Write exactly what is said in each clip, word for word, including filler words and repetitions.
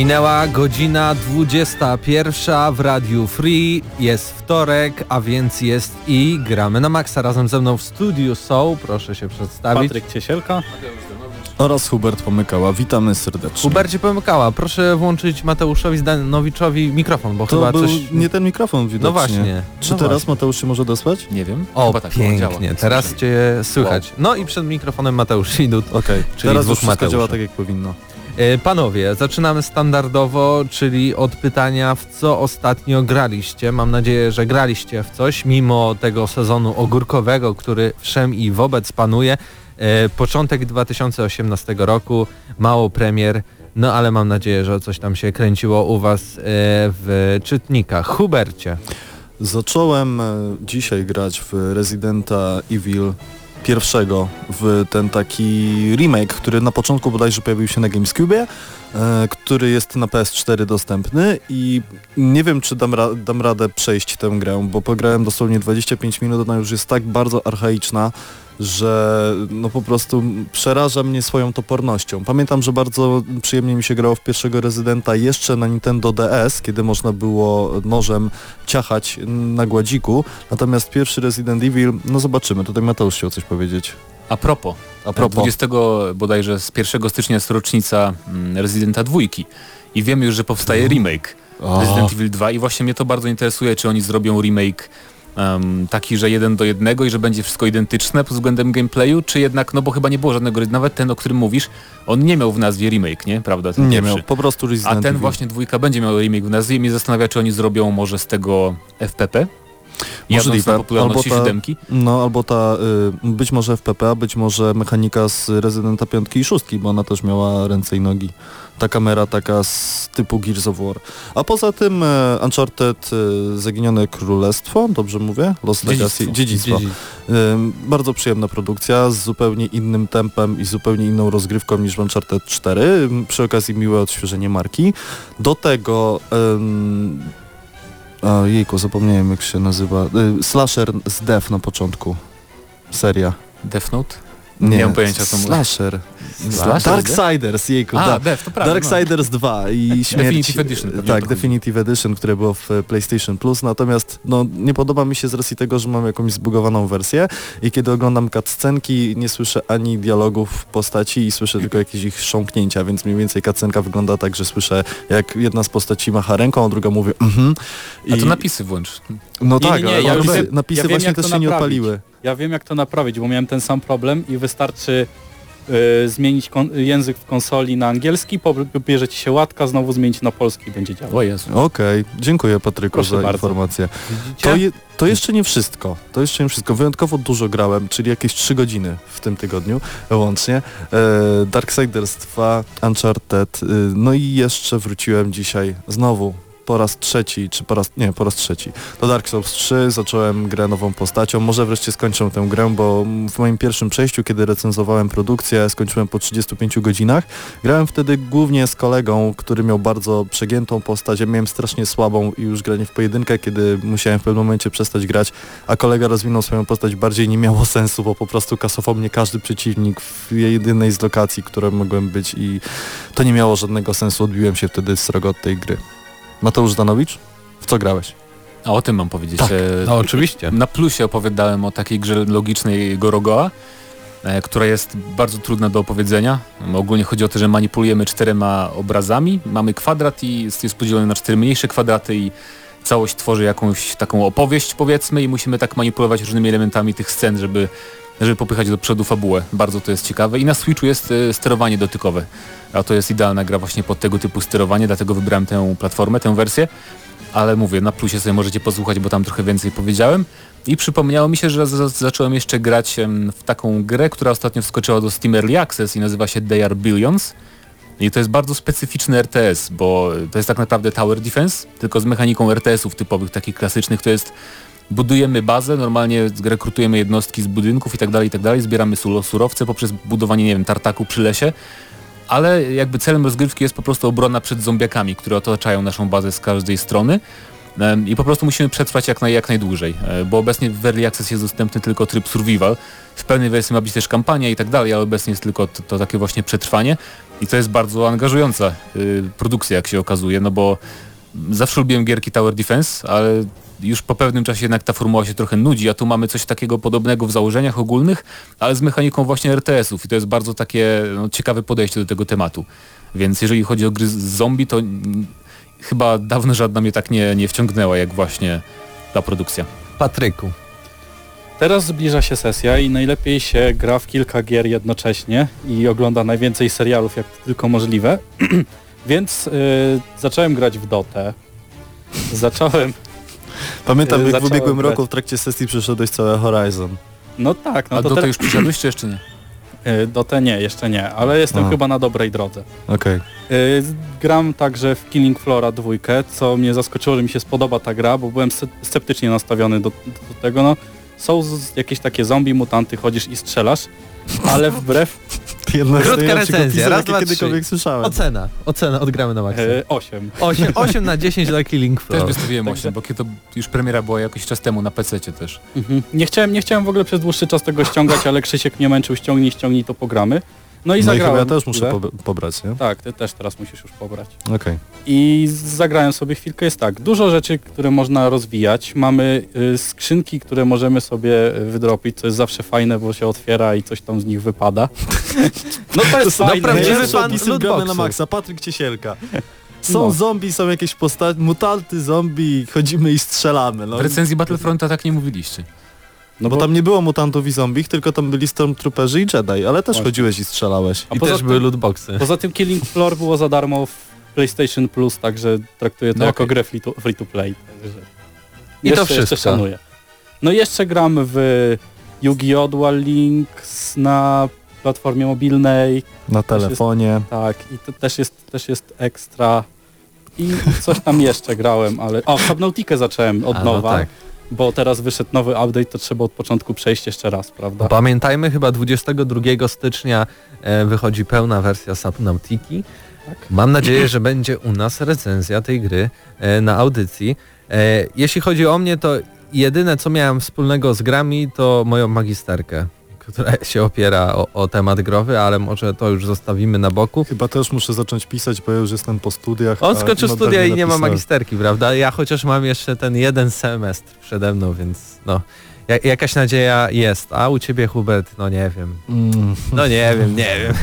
Minęła godzina dwudziesta pierwsza w Radiu Free, jest wtorek, a więc jest i gramy na maksa. Razem ze mną w studiu są, proszę się przedstawić, Patryk Ciesielka Mateusz Zdanowicz oraz Hubert Pomykała. Witamy serdecznie. Hubercie Pomykała, proszę włączyć Mateuszowi Zdanowiczowi mikrofon, bo to chyba był coś... nie ten mikrofon widocznie. No właśnie. Czy no teraz właśnie. Mateusz się może dosłać? Nie wiem. O, tak, pięknie, teraz cię słychać. No i przed mikrofonem Mateusz i Dud. Okej, okay. Teraz już wszystko działa tak jak powinno. Panowie, zaczynamy standardowo, czyli od pytania, w co ostatnio graliście. Mam nadzieję, że graliście w coś, mimo tego sezonu ogórkowego, który wszem i wobec panuje. E, początek dwa tysiące osiemnastego roku, mało premier, no ale mam nadzieję, że coś tam się kręciło u was e, w czytnikach. Hubercie. Zacząłem dzisiaj grać w Residenta Evil pierwszego, w ten taki remake, który na początku bodajże pojawił się na Gamescubie, e, który jest na P S cztery dostępny i nie wiem, czy dam, ra- dam radę przejść tę grę, bo pograłem dosłownie dwadzieścia pięć minut, ona już jest tak bardzo archaiczna, że no po prostu przeraża mnie swoją topornością. Pamiętam, że bardzo przyjemnie mi się grało w pierwszego Rezydenta jeszcze na Nintendo D S, kiedy można było nożem ciachać na gładziku, natomiast pierwszy Resident Evil, no zobaczymy, tutaj Mateusz chciał coś powiedzieć. A propos, A propos. dwudziestego bodajże z pierwszego stycznia jest rocznica Rezydenta dwa i wiemy już, że powstaje remake oh. Resident Evil dwa i właśnie mnie to bardzo interesuje, czy oni zrobią remake Um, taki, że jeden do jednego i że będzie wszystko identyczne pod względem gameplayu, czy jednak, no bo chyba nie było żadnego, nawet ten, o którym mówisz, on nie miał w nazwie remake, nie? Prawda? Ten nie pierwszy. Miał, po prostu Resident Evil. A ten właśnie dwójka będzie miał remake w nazwie i mnie zastanawia, czy oni zrobią może z tego F P P? Możliwe, albo ta, no, albo ta y, być może F P P, a być może mechanika z Rezydenta piątki i szóstki, bo ona też miała ręce i nogi. Ta kamera taka z typu Gears of War. A poza tym y, Uncharted, y, Zaginione Królestwo, dobrze mówię? Lost Legacy, dziedzictwo. dziedzictwo. Y, bardzo przyjemna produkcja z zupełnie innym tempem i zupełnie inną rozgrywką niż Uncharted cztery. Y, przy okazji miłe odświeżenie marki. Do tego... Y, O, jejku, zapomniałem jak się nazywa. Y, slasher z Death na początku. Seria. Death Note? Nie, nie mam pojęcia co mówię. Slasher. Slasher Dark Siders, jejku. A, da. Death, to prawda, Dark no. Siders dwa i śmierć. Definitive Edition. Tak, tak, Definitive Edition, które było w PlayStation Plus, natomiast no, nie podoba mi się z racji tego, że mam jakąś zbugowaną wersję i kiedy oglądam cutscenki nie słyszę ani dialogów w postaci i słyszę tylko jakieś ich chrząknięcia, więc mniej więcej cutscenka wygląda tak, że słyszę jak jedna z postaci macha ręką, a druga mówi mhm. I... A to napisy włącz. No nie, tak, nie, nie, ja napisy, wiem, napisy ja wiem, właśnie też się naprawić. nie odpaliły. Ja wiem jak to naprawić, bo miałem ten sam problem i wystarczy Yy, zmienić kon- język w konsoli na angielski, pobierze ci się łatka, znowu zmienić na polski i będzie działało. Okej, okay. Dziękuję Patryku. Proszę za bardzo. Informację. To, je- to jeszcze nie wszystko, to jeszcze nie wszystko. Wyjątkowo dużo grałem, czyli jakieś trzy godziny w tym tygodniu łącznie. Yy, Darksiders dwa, Uncharted, yy, no i jeszcze wróciłem dzisiaj znowu. Po raz trzeci, czy po raz... nie, po raz trzeci. Do Dark Souls trzy zacząłem grę nową postacią. Może wreszcie skończę tę grę, bo w moim pierwszym przejściu, kiedy recenzowałem produkcję, skończyłem po trzydziestu pięciu godzinach. Grałem wtedy głównie z kolegą, który miał bardzo przegiętą postać. Ja miałem strasznie słabą i już granie w pojedynkę, kiedy musiałem w pewnym momencie przestać grać, a kolega rozwinął swoją postać bardziej nie miało sensu, bo po prostu kasował mnie każdy przeciwnik w jedynej z lokacji, które mogłem być i to nie miało żadnego sensu. Odbiłem się wtedy srogo od tej gry. Mateusz Zdanowicz, w co grałeś? A o tym mam powiedzieć. Tak. No oczywiście. Na Plusie opowiadałem o takiej grze logicznej Gorogoa, e, która jest bardzo trudna do opowiedzenia. Ogólnie chodzi o to, że manipulujemy czterema obrazami, mamy kwadrat i jest podzielony na cztery mniejsze kwadraty i całość tworzy jakąś taką opowieść powiedzmy i musimy tak manipulować różnymi elementami tych scen, żeby, żeby popychać do przodu fabułę. Bardzo to jest ciekawe i na Switchu jest e, sterowanie dotykowe. A to jest idealna gra właśnie pod tego typu sterowanie, dlatego wybrałem tę platformę, tę wersję. Ale mówię, na Plusie sobie możecie posłuchać, bo tam trochę więcej powiedziałem. I przypomniało mi się, że z- zacząłem jeszcze grać w taką grę, która ostatnio wskoczyła do Steam Early Access i nazywa się They Are Billions. I to jest bardzo specyficzny R T S, bo to jest tak naprawdę Tower Defense, tylko z mechaniką R T S-ów typowych, takich klasycznych. To jest budujemy bazę, normalnie rekrutujemy jednostki z budynków i tak dalej, i tak dalej. Zbieramy sur- surowce poprzez budowanie, nie wiem, tartaku przy lesie. Ale jakby celem rozgrywki jest po prostu obrona przed zombiakami, które otaczają naszą bazę z każdej strony I po prostu musimy przetrwać jak, naj, jak najdłużej, bo obecnie w Early Access jest dostępny tylko tryb survival, w pewnej wersji ma być też kampania i tak dalej, ale obecnie jest tylko to, to takie właśnie przetrwanie i to jest bardzo angażująca produkcja, jak się okazuje, no bo zawsze lubiłem gierki Tower Defense, ale już po pewnym czasie jednak ta formuła się trochę nudzi, a tu mamy coś takiego podobnego w założeniach ogólnych, ale z mechaniką właśnie er te esów i to jest bardzo takie no, ciekawe podejście do tego tematu. Więc jeżeli chodzi o gry z zombie, to chyba dawno żadna mnie tak nie, nie wciągnęła jak właśnie ta produkcja. Patryku. Teraz zbliża się sesja i najlepiej się gra w kilka gier jednocześnie i ogląda najwięcej serialów jak tylko możliwe, więc yy, zacząłem grać w Dotę. Zacząłem... Pamiętam, jak w ubiegłym grać. roku w trakcie sesji przyszedłeś całe Horizon. No tak. No A to Dotę te... już przyszedłeś, czy jeszcze nie? Dotę nie, jeszcze nie, ale jestem A. chyba na dobrej drodze. Okej. Okay. Gram także w Killing Floora dwa, co mnie zaskoczyło, że mi się spodoba ta gra, bo byłem sceptycznie nastawiony do, do tego. No, są jakieś takie zombie, mutanty, chodzisz i strzelasz, ale wbrew... Krótka recenzja, raz, dwa, trzy. Słyszałem. Ocena, ocena, odgramy na maksa. osiem. osiem na dziesięć dla Killing Floor. Też wystawiłem osiem, bo kiedy to już premiera była jakiś czas temu na pececie też. Mhm. Nie chciałem, nie chciałem w ogóle przez dłuższy czas tego ściągać, ale Krzysiek mnie męczył, ściągnij, ściągnij, to pogramy. No i no zagrałem. Ja też muszę po, pobrać, nie? Tak, ty też teraz musisz już pobrać. Okej. Okay. I zagrałem sobie chwilkę, jest tak, dużo rzeczy, które można rozwijać. Mamy y, skrzynki, które możemy sobie wydropić, co jest zawsze fajne, bo się otwiera i coś tam z nich wypada. No to jest fajne. Prawdziwy fan lootboxu na maksa, Patryk Ciesielka. Są no. zombie, są jakieś postaci, mutanty, zombie, chodzimy i strzelamy. No. W recenzji Battlefronta tak nie mówiliście. No bo, bo tam nie było mutantów i zombich, tylko tam byli Stormtrooperzy i Jedi, ale też właśnie. Chodziłeś i strzelałeś. A I też tym, były lootboxy. Poza tym Killing Floor było za darmo w PlayStation Plus, także traktuję to no jako okay. grę free to, free to play. Także I jeszcze, to wszystko. Jeszcze szanuję. No i jeszcze gram w Yu-Gi-Oh! Dual Links na platformie mobilnej. Na telefonie. Jest, tak, i to też jest, też jest ekstra. I coś tam jeszcze grałem, ale... O, Subnautikę zacząłem od A, nowa. No tak. Bo teraz wyszedł nowy update, to trzeba od początku przejść jeszcze raz, prawda? Pamiętajmy, chyba dwudziestego drugiego stycznia e, wychodzi pełna wersja Subnautiki. Tak? Mam nadzieję, że będzie u nas recenzja tej gry e, na audycji. E, jeśli chodzi o mnie, to jedyne co miałem wspólnego z grami to moją magisterkę, która się opiera o, o temat growy, ale może to już zostawimy na boku. Chyba też muszę zacząć pisać, bo ja już jestem po studiach. On skończył studia i nie ma magisterki, prawda? Ja chociaż mam jeszcze ten jeden semestr przede mną, więc no, jakaś nadzieja jest. A u ciebie, Hubert, no nie wiem. Mm. No nie wiem, nie wiem.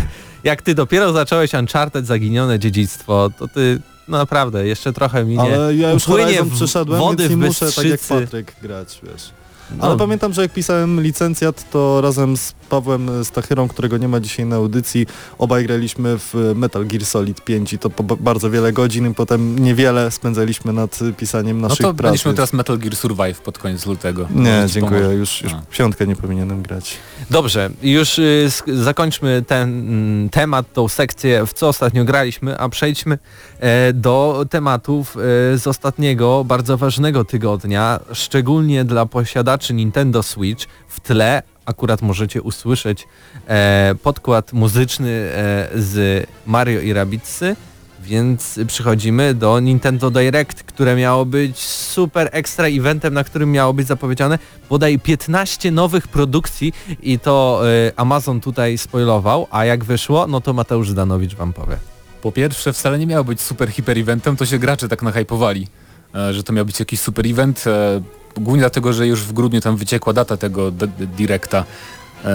Jak ty dopiero zacząłeś Uncharted, Zaginione Dziedzictwo, to ty no naprawdę jeszcze trochę minie. Ale ja już Horizon przeszedłem, wody więc nie muszę tak jak Patryk grać, wiesz. No. Ale pamiętam, że jak pisałem licencjat, to razem z Pawłem Stachyrą, którego nie ma dzisiaj na audycji, obaj graliśmy w Metal Gear Solid pięć i to po bardzo wiele godzin i potem niewiele spędzaliśmy nad pisaniem naszych prac. No to graliśmy teraz Metal Gear Survive pod koniec lutego. Nie, dziękuję, pomoże. już, już piątkę nie powinienem grać. Dobrze, już y, zakończmy ten temat, tą sekcję, w co ostatnio graliśmy, a przejdźmy y, do tematów y, z ostatniego, bardzo ważnego tygodnia, szczególnie dla posiadaczy czy Nintendo Switch. W tle akurat możecie usłyszeć e, podkład muzyczny e, z Mario i Rabbidsy, więc przechodzimy do Nintendo Direct, które miało być super ekstra eventem, na którym miało być zapowiedziane bodaj piętnaście nowych produkcji i to e, Amazon tutaj spoilował, a jak wyszło, no to Mateusz Zdanowicz wam powie. Po pierwsze, wcale nie miało być super hiper eventem, to się gracze tak nahypowali, e, że to miał być jakiś super event. E, Głównie dlatego, że już w grudniu tam wyciekła data tego Directa,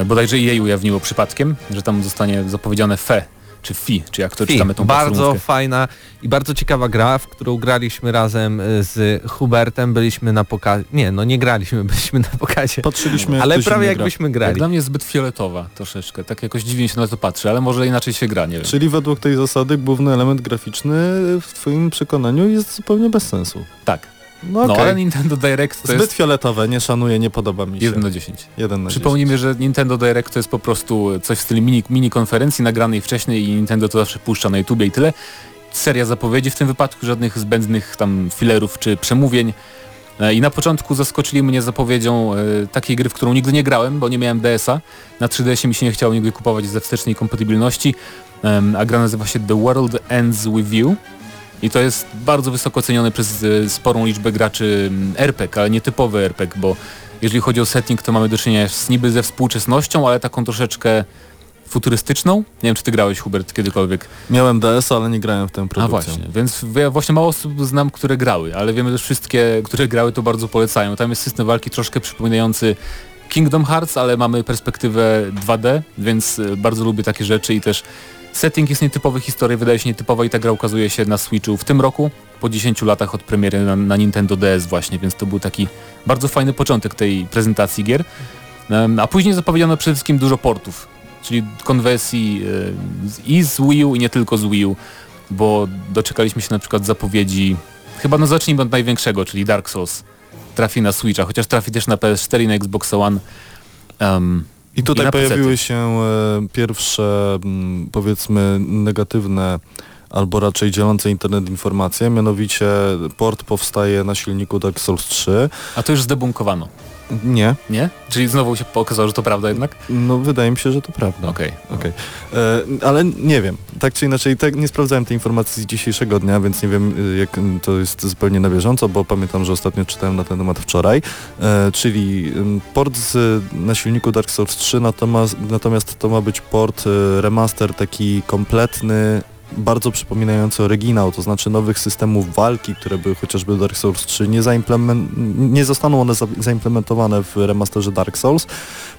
bodajże E A ujawniło przypadkiem, że tam zostanie zapowiedziane F E, czy F I, czy jak to F I. Czytamy tą bardzo fajna i bardzo ciekawa gra, w którą graliśmy razem z Hubertem, byliśmy na pokazie, nie no nie graliśmy, byliśmy na pokazie, patrzyliśmy, ale prawie jakbyśmy grali. Jak dla mnie jest zbyt fioletowa troszeczkę, tak jakoś dziwnie się na to patrzy, ale może inaczej się gra, nie wiem. Czyli według tej zasady główny element graficzny w twoim przekonaniu jest zupełnie bez sensu. Tak. No, no okay. Ale Nintendo Direct to Zbyt jest... Zbyt fioletowe, nie szanuję, nie podoba mi się. jeden na dziesięć. jeden na dziesięć. Przypomnijmy, że Nintendo Direct to jest po prostu coś w stylu mini, mini konferencji nagranej wcześniej i Nintendo to zawsze puszcza na YouTubie i tyle. Seria zapowiedzi w tym wypadku, żadnych zbędnych tam fillerów czy przemówień. I na początku zaskoczyli mnie zapowiedzią y, takiej gry, w którą nigdy nie grałem, bo nie miałem D S a. Na trzy D esie mi się nie chciało nigdy kupować ze wstecznej kompatybilności, y, a gra nazywa się The World Ends With You. I to jest bardzo wysoko cenione przez sporą liczbę graczy R P G, ale nietypowy R P G, bo jeżeli chodzi o setting, to mamy do czynienia z niby ze współczesnością, ale taką troszeczkę futurystyczną. Nie wiem, czy ty grałeś, Hubert, kiedykolwiek. Miałem D S, ale nie grałem w tę produkcję. A właśnie, więc ja właśnie mało osób znam, które grały, ale wiemy, że wszystkie, które grały, to bardzo polecają. Tam jest system walki troszkę przypominający Kingdom Hearts, ale mamy perspektywę dwa D, więc bardzo lubię takie rzeczy i też setting jest nietypowy, historia wydaje się nietypowa i ta gra ukazuje się na Switchu w tym roku, po dziesięciu latach od premiery na, na Nintendo D S właśnie, więc to był taki bardzo fajny początek tej prezentacji gier. A później zapowiedziano przede wszystkim dużo portów, czyli konwersji i z Wii U i nie tylko z Wii U, bo doczekaliśmy się na przykład zapowiedzi, chyba no zacznijmy od największego, czyli Dark Souls trafi na Switcha, chociaż trafi też na P S cztery i na Xbox One. Um, I tutaj i pojawiły się pierwsze, powiedzmy, negatywne albo raczej dzielące internet informacje, mianowicie port powstaje na silniku Dark Souls trzy. A to już zdebunkowano. Nie. Nie? Czyli znowu się okazało, że to prawda jednak? No wydaje mi się, że to prawda. Okej. Okay. Okay. E, ale nie wiem. Tak czy inaczej, tak nie sprawdzałem tej informacji z dzisiejszego dnia, więc nie wiem, jak to jest zupełnie na bieżąco, bo pamiętam, że ostatnio czytałem na ten temat wczoraj. E, czyli port z, na silniku Dark Souls trzy, natomiast, natomiast to ma być port remaster taki kompletny, bardzo przypominający oryginał, to znaczy nowych systemów walki, które były chociażby w Dark Souls trzy, nie, zaimplement... nie zostaną one za... zaimplementowane w remasterze Dark Souls,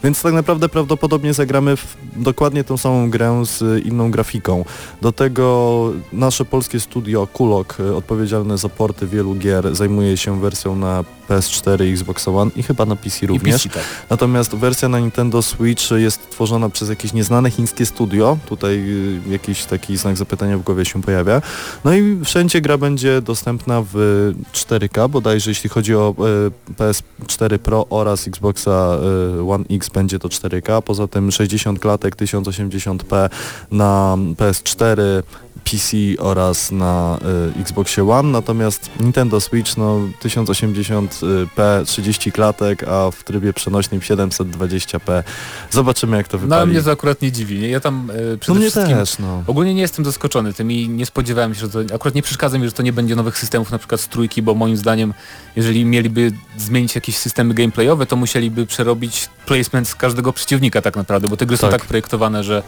więc tak naprawdę prawdopodobnie zagramy w dokładnie tą samą grę z inną grafiką. Do tego nasze polskie studio Kulok, odpowiedzialne za porty wielu gier, zajmuje się wersją na P S cztery, Xbox One i chyba na P C również. P C, tak. Natomiast wersja na Nintendo Switch jest tworzona przez jakieś nieznane chińskie studio, tutaj jakiś taki znak zapytania w głowie się pojawia. No i wszędzie gra będzie dostępna w cztery K, bodajże jeśli chodzi o y, P S cztery Pro oraz Xboxa y, One X będzie to cztery K, poza tym sześćdziesiąt klatek, tysiąc osiemdziesiąt p na P S cztery, P C oraz na y, Xboxie One, natomiast Nintendo Switch no tysiąc osiemdziesiąt p trzydzieści klatek, a w trybie przenośnym siedemset dwadzieścia p. Zobaczymy, jak to wypali. No ale mnie to akurat nie dziwi, nie? Ja tam y, przede no mnie wszystkim też, no. Ogólnie nie jestem zaskoczony tym i nie spodziewałem się, że to akurat nie przeszkadza mi, że to nie będzie nowych systemów na przykład z trójki, bo moim zdaniem jeżeli mieliby zmienić jakieś systemy gameplayowe, to musieliby przerobić placement z każdego przeciwnika tak naprawdę, bo te gry tak. są tak projektowane, że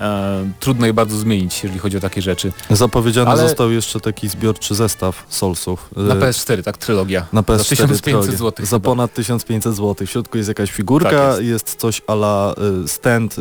E, trudno je bardzo zmienić, jeżeli chodzi o takie rzeczy. Zapowiedziany Ale... został jeszcze taki zbiorczy zestaw Soulsów. E, na P S cztery, tak, trylogia. Na P S cztery za tysiąc pięćset złotych. Za ponad tysiąc pięćset złotych. W środku jest jakaś figurka, tak jest. jest coś a la stand y,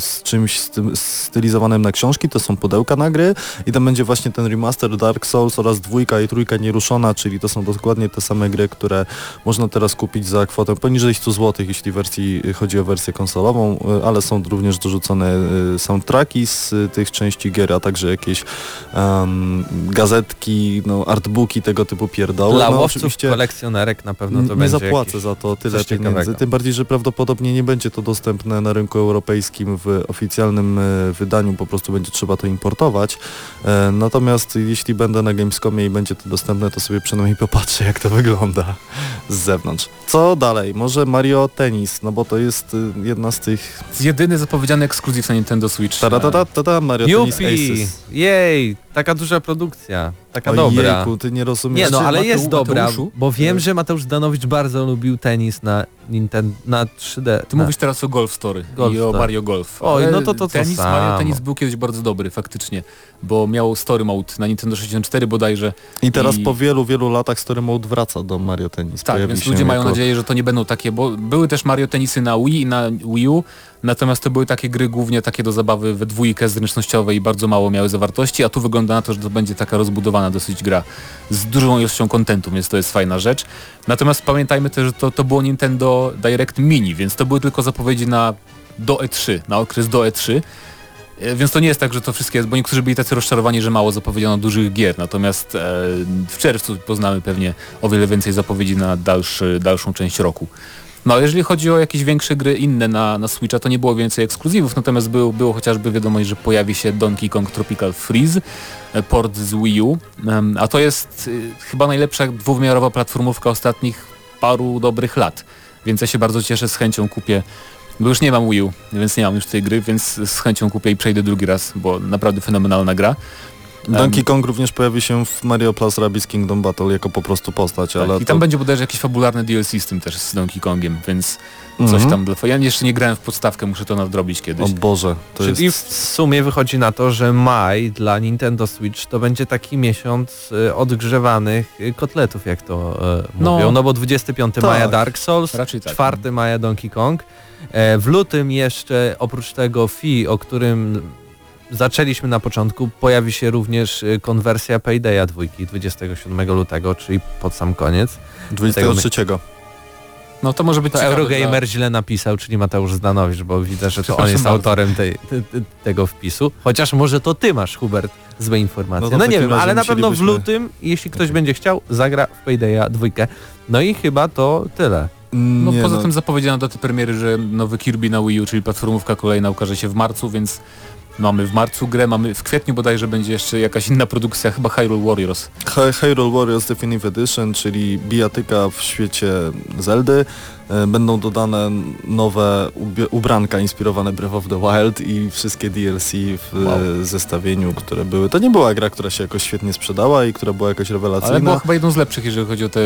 z czymś sty- stylizowanym na książki, to są pudełka na gry i tam będzie właśnie ten remaster Dark Souls oraz dwójka i trójka nieruszona, czyli to są dokładnie te same gry, które można teraz kupić za kwotę poniżej stu złotych, jeśli wersji, chodzi o wersję konsolową, ale są również dorzucone y, są traki z tych części gier, a także jakieś um, gazetki, no, artbooki, tego typu pierdoły. Dla no, łowców, oczywiście kolekcjonerek na pewno to nie będzie. Nie zapłacę za to tyle pieniędzy, ciekawego. Tym bardziej, że prawdopodobnie nie będzie to dostępne na rynku europejskim w oficjalnym wydaniu, po prostu będzie trzeba to importować. E, natomiast jeśli będę na Gamescomie i będzie to dostępne, to sobie przynajmniej popatrzę, jak to wygląda z zewnątrz. Co dalej? Może Mario Tennis, no bo to jest jedna z tych... Jedyny zapowiedziany ekskluzyw na Nintendo Switch. Ta-da-da-da-da, Mario Tennis Aces. Jej, taka duża produkcja, taka Ojejku, dobra. Ojejku, ty nie rozumiesz. Nie no, ale Mateu- jest dobra, Mateuszu? Bo wiem, że Mateusz Zdanowicz bardzo lubił tenis na Nintendo, na trzy D. Ty na... mówisz teraz o Golf Story Golf i Story. o Mario Golf. Oj, no to to, to tenis, samo. Mario Tennis był kiedyś bardzo dobry faktycznie, bo miał Story Mode na Nintendo sześćdziesiąt cztery bodajże. I teraz i... po wielu, wielu latach Story Mode wraca do Mario Tennis. Tak, więc ludzie jako... mają nadzieję, że to nie będą takie, bo były też Mario Tennisy na Wii i na Wii U, natomiast to były takie gry głównie takie do zabawy we dwójkę zręcznościowej i bardzo mało miały zawartości, a tu wygląda na to, że to będzie taka rozbudowana dosyć gra z dużą ilością kontentu, więc to jest fajna rzecz. Natomiast pamiętajmy też, że to, to było Nintendo Direct Mini, więc to były tylko zapowiedzi na do E trzy, na okres do E trzy, więc to nie jest tak, że to wszystkie jest, bo niektórzy byli tacy rozczarowani, że mało zapowiedziano dużych gier, natomiast e, w czerwcu poznamy pewnie o wiele więcej zapowiedzi na dalszy, dalszą część roku. No a jeżeli chodzi o jakieś większe gry inne na, na Switcha, to nie było więcej ekskluzywów, natomiast był, było chociażby wiadomość, że pojawi się Donkey Kong Tropical Freeze, port z Wii U, a to jest chyba najlepsza dwuwymiarowa platformówka ostatnich paru dobrych lat, więc ja się bardzo cieszę, z chęcią kupię, bo już nie mam Wii U, więc nie mam już tej gry, więc z chęcią kupię i przejdę drugi raz, bo naprawdę fenomenalna gra. Donkey Kong również pojawi się w Mario plus Rabbids Kingdom Battle jako po prostu postać, tak, ale i tam to... będzie bodajże jakiś fabularny D L C z tym też, z Donkey Kongiem, więc mm-hmm. coś tam... Ja jeszcze nie grałem w podstawkę, muszę to nadrobić kiedyś. O Boże, to czyli jest... I w sumie wychodzi na to, że maj dla Nintendo Switch to będzie taki miesiąc odgrzewanych kotletów, jak to e, mówią, no, no bo dwudziestego piątego tak. maja Dark Souls, raczej tak, czwartego no. maja Donkey Kong, e, w lutym jeszcze oprócz tego F I, o którym... zaczęliśmy na początku, pojawi się również konwersja Paydaya dwójki dwudziestego siódmego lutego, czyli pod sam koniec. dwudziestego trzeciego. No to może być to Eurogamer dla... źle napisał, czyli Mateusz Zdanowicz, bo widzę, że to on jest autorem tej, te, tego wpisu. Chociaż może to ty masz, Hubert, złe informacje. No, no nie wiem, ale na pewno w lutym, jeśli ktoś okay. będzie chciał, zagra w Paydaya dwójkę. No i chyba to tyle. No nie, poza no. tym zapowiedziano daty premiery, że nowy Kirby na Wii U, czyli platformówka kolejna, ukaże się w marcu, więc... Mamy w marcu grę, mamy w kwietniu bodajże będzie jeszcze jakaś inna produkcja, chyba Hyrule Warriors. Hy- Hyrule Warriors Definitive Edition, czyli bijatyka w świecie Zeldy. Będą dodane nowe ubie- ubranka inspirowane Breath of the Wild i wszystkie D L C w wow. zestawieniu, które były. To nie była gra, która się jakoś świetnie sprzedała i która była jakaś rewelacyjna. Ale była chyba jedną z lepszych, jeżeli chodzi o te...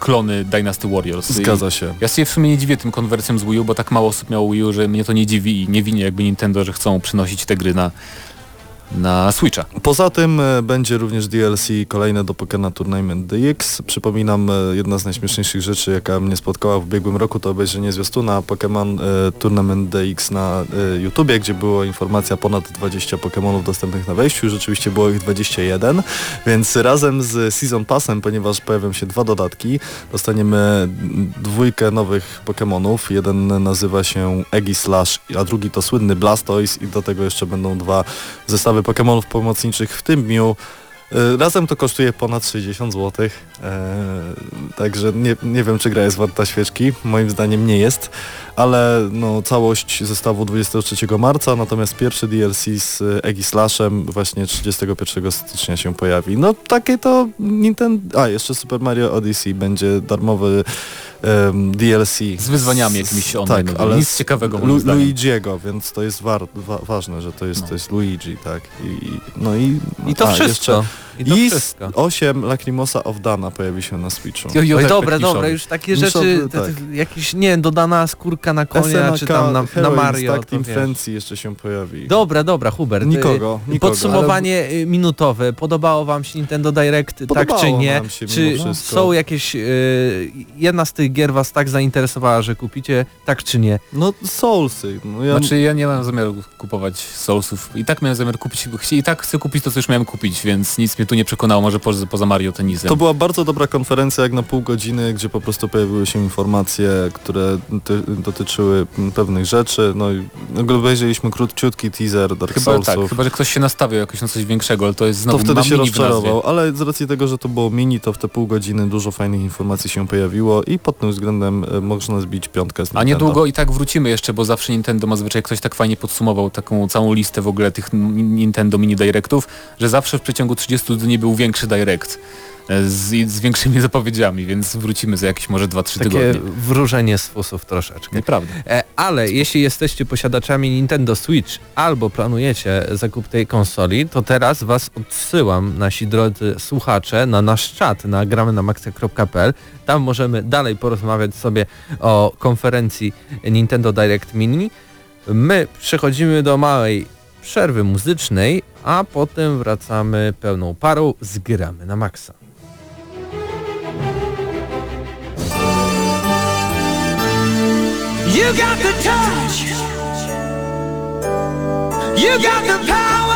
klony Dynasty Warriors. Zgadza się. I ja sobie w sumie nie dziwię tym konwersjom z Wii U, bo tak mało osób miało Wii U, że mnie to nie dziwi i nie winię jakby Nintendo, że chcą przynosić te gry na, na Switcha. Poza tym e, będzie również D L C kolejne do Pokémon Tournament D X. Przypominam, e, jedna z najśmieszniejszych rzeczy, jaka mnie spotkała w ubiegłym roku, to obejrzenie zwiastuna Pokémon e, Tournament D X na e, YouTubie, gdzie była informacja ponad dwudziestu Pokémonów dostępnych na wejściu. Rzeczywiście było ich dwadzieścia jeden, więc razem z Season Passem, ponieważ pojawią się dwa dodatki, dostaniemy dwójkę nowych Pokémonów. Jeden nazywa się Aegislash, a drugi to słynny Blastoise i do tego jeszcze będą dwa zestawy Pokémonów pomocniczych w tym dniu. Yy, razem to kosztuje ponad sześćdziesiąt złotych, yy, także nie, nie wiem, czy gra jest warta świeczki, moim zdaniem nie jest, ale no, całość zestawu dwudziestego trzeciego marca, natomiast pierwszy D L C z Aegislashem właśnie trzydziestego pierwszego stycznia się pojawi. No takie to Nintendo... A, jeszcze Super Mario Odyssey będzie darmowy um, D L C. Z wyzwaniami jakimiś online, tak, ale nic ciekawego Lu- moim zdaniem. Luigi'ego, więc to jest war- wa- ważne, że to jest, no. to jest Luigi, tak. I, i, no i, I to a, wszystko. Jeszcze, I osiem Lacrimosa of Dana pojawi się na Switchu. Jo, jo, Oj, dobra, dobra, już takie niszowy, rzeczy, te, tak. jakieś, nie wiem, dodana skórka na konia, S N K, czy tam na, Heroin, na Mario. Tak, Team Frenzy jeszcze się pojawi. Dobra, dobra, Hubert. Nikogo, nikogo. Podsumowanie ale... minutowe. Podobało wam się Nintendo Direct, podobało tak czy nie? Nam się czy są jakieś, yy, jedna z tych gier was tak zainteresowała, że kupicie, tak czy nie? No Soulsy. No ja... Znaczy ja nie mam zamiaru kupować Soulsów. I tak miałem zamiar kupić, i tak chcę kupić to, co już miałem kupić, więc nic mnie tu nie przekonało, może poza, poza Mario Tennisem. To była bardzo dobra konferencja, jak na pół godziny, gdzie po prostu pojawiły się informacje, które ty, dotyczyły pewnych rzeczy. No i obejrzeliśmy króciutki teaser Dark chyba, Soulsów. Tak, chyba, że ktoś się nastawiał jakoś na coś większego, ale to jest znowu to wtedy się rozczarował, ale z racji tego, że to było mini, to w te pół godziny dużo fajnych informacji się pojawiło i pod tym względem można zbić piątkę z Nintendo. A niedługo i tak wrócimy jeszcze, bo zawsze Nintendo ma zwyczaj, ktoś tak fajnie podsumował taką całą listę w ogóle tych Nintendo mini directów, że zawsze w przeciągu trzydziestu dni był większy direct z, z większymi zapowiedziami, więc wrócimy za jakieś może dwa trzy tygodnie. Takie wróżenie z fusów troszeczkę. Nieprawda. E, ale Spój. jeśli jesteście posiadaczami Nintendo Switch albo planujecie zakup tej konsoli, to teraz was odsyłam, nasi drodzy słuchacze, na nasz czat na gramy na maksa kropka p l. Tam możemy dalej porozmawiać sobie o konferencji Nintendo Direct Mini. My przechodzimy do małej przerwy muzycznej, a potem wracamy pełną parą z Gramy na Maksa. You got the touch. You got the power.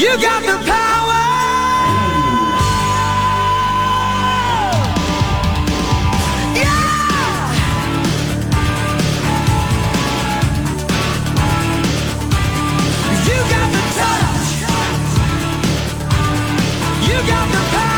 You got the power! Yeah! You got the touch! You got the power!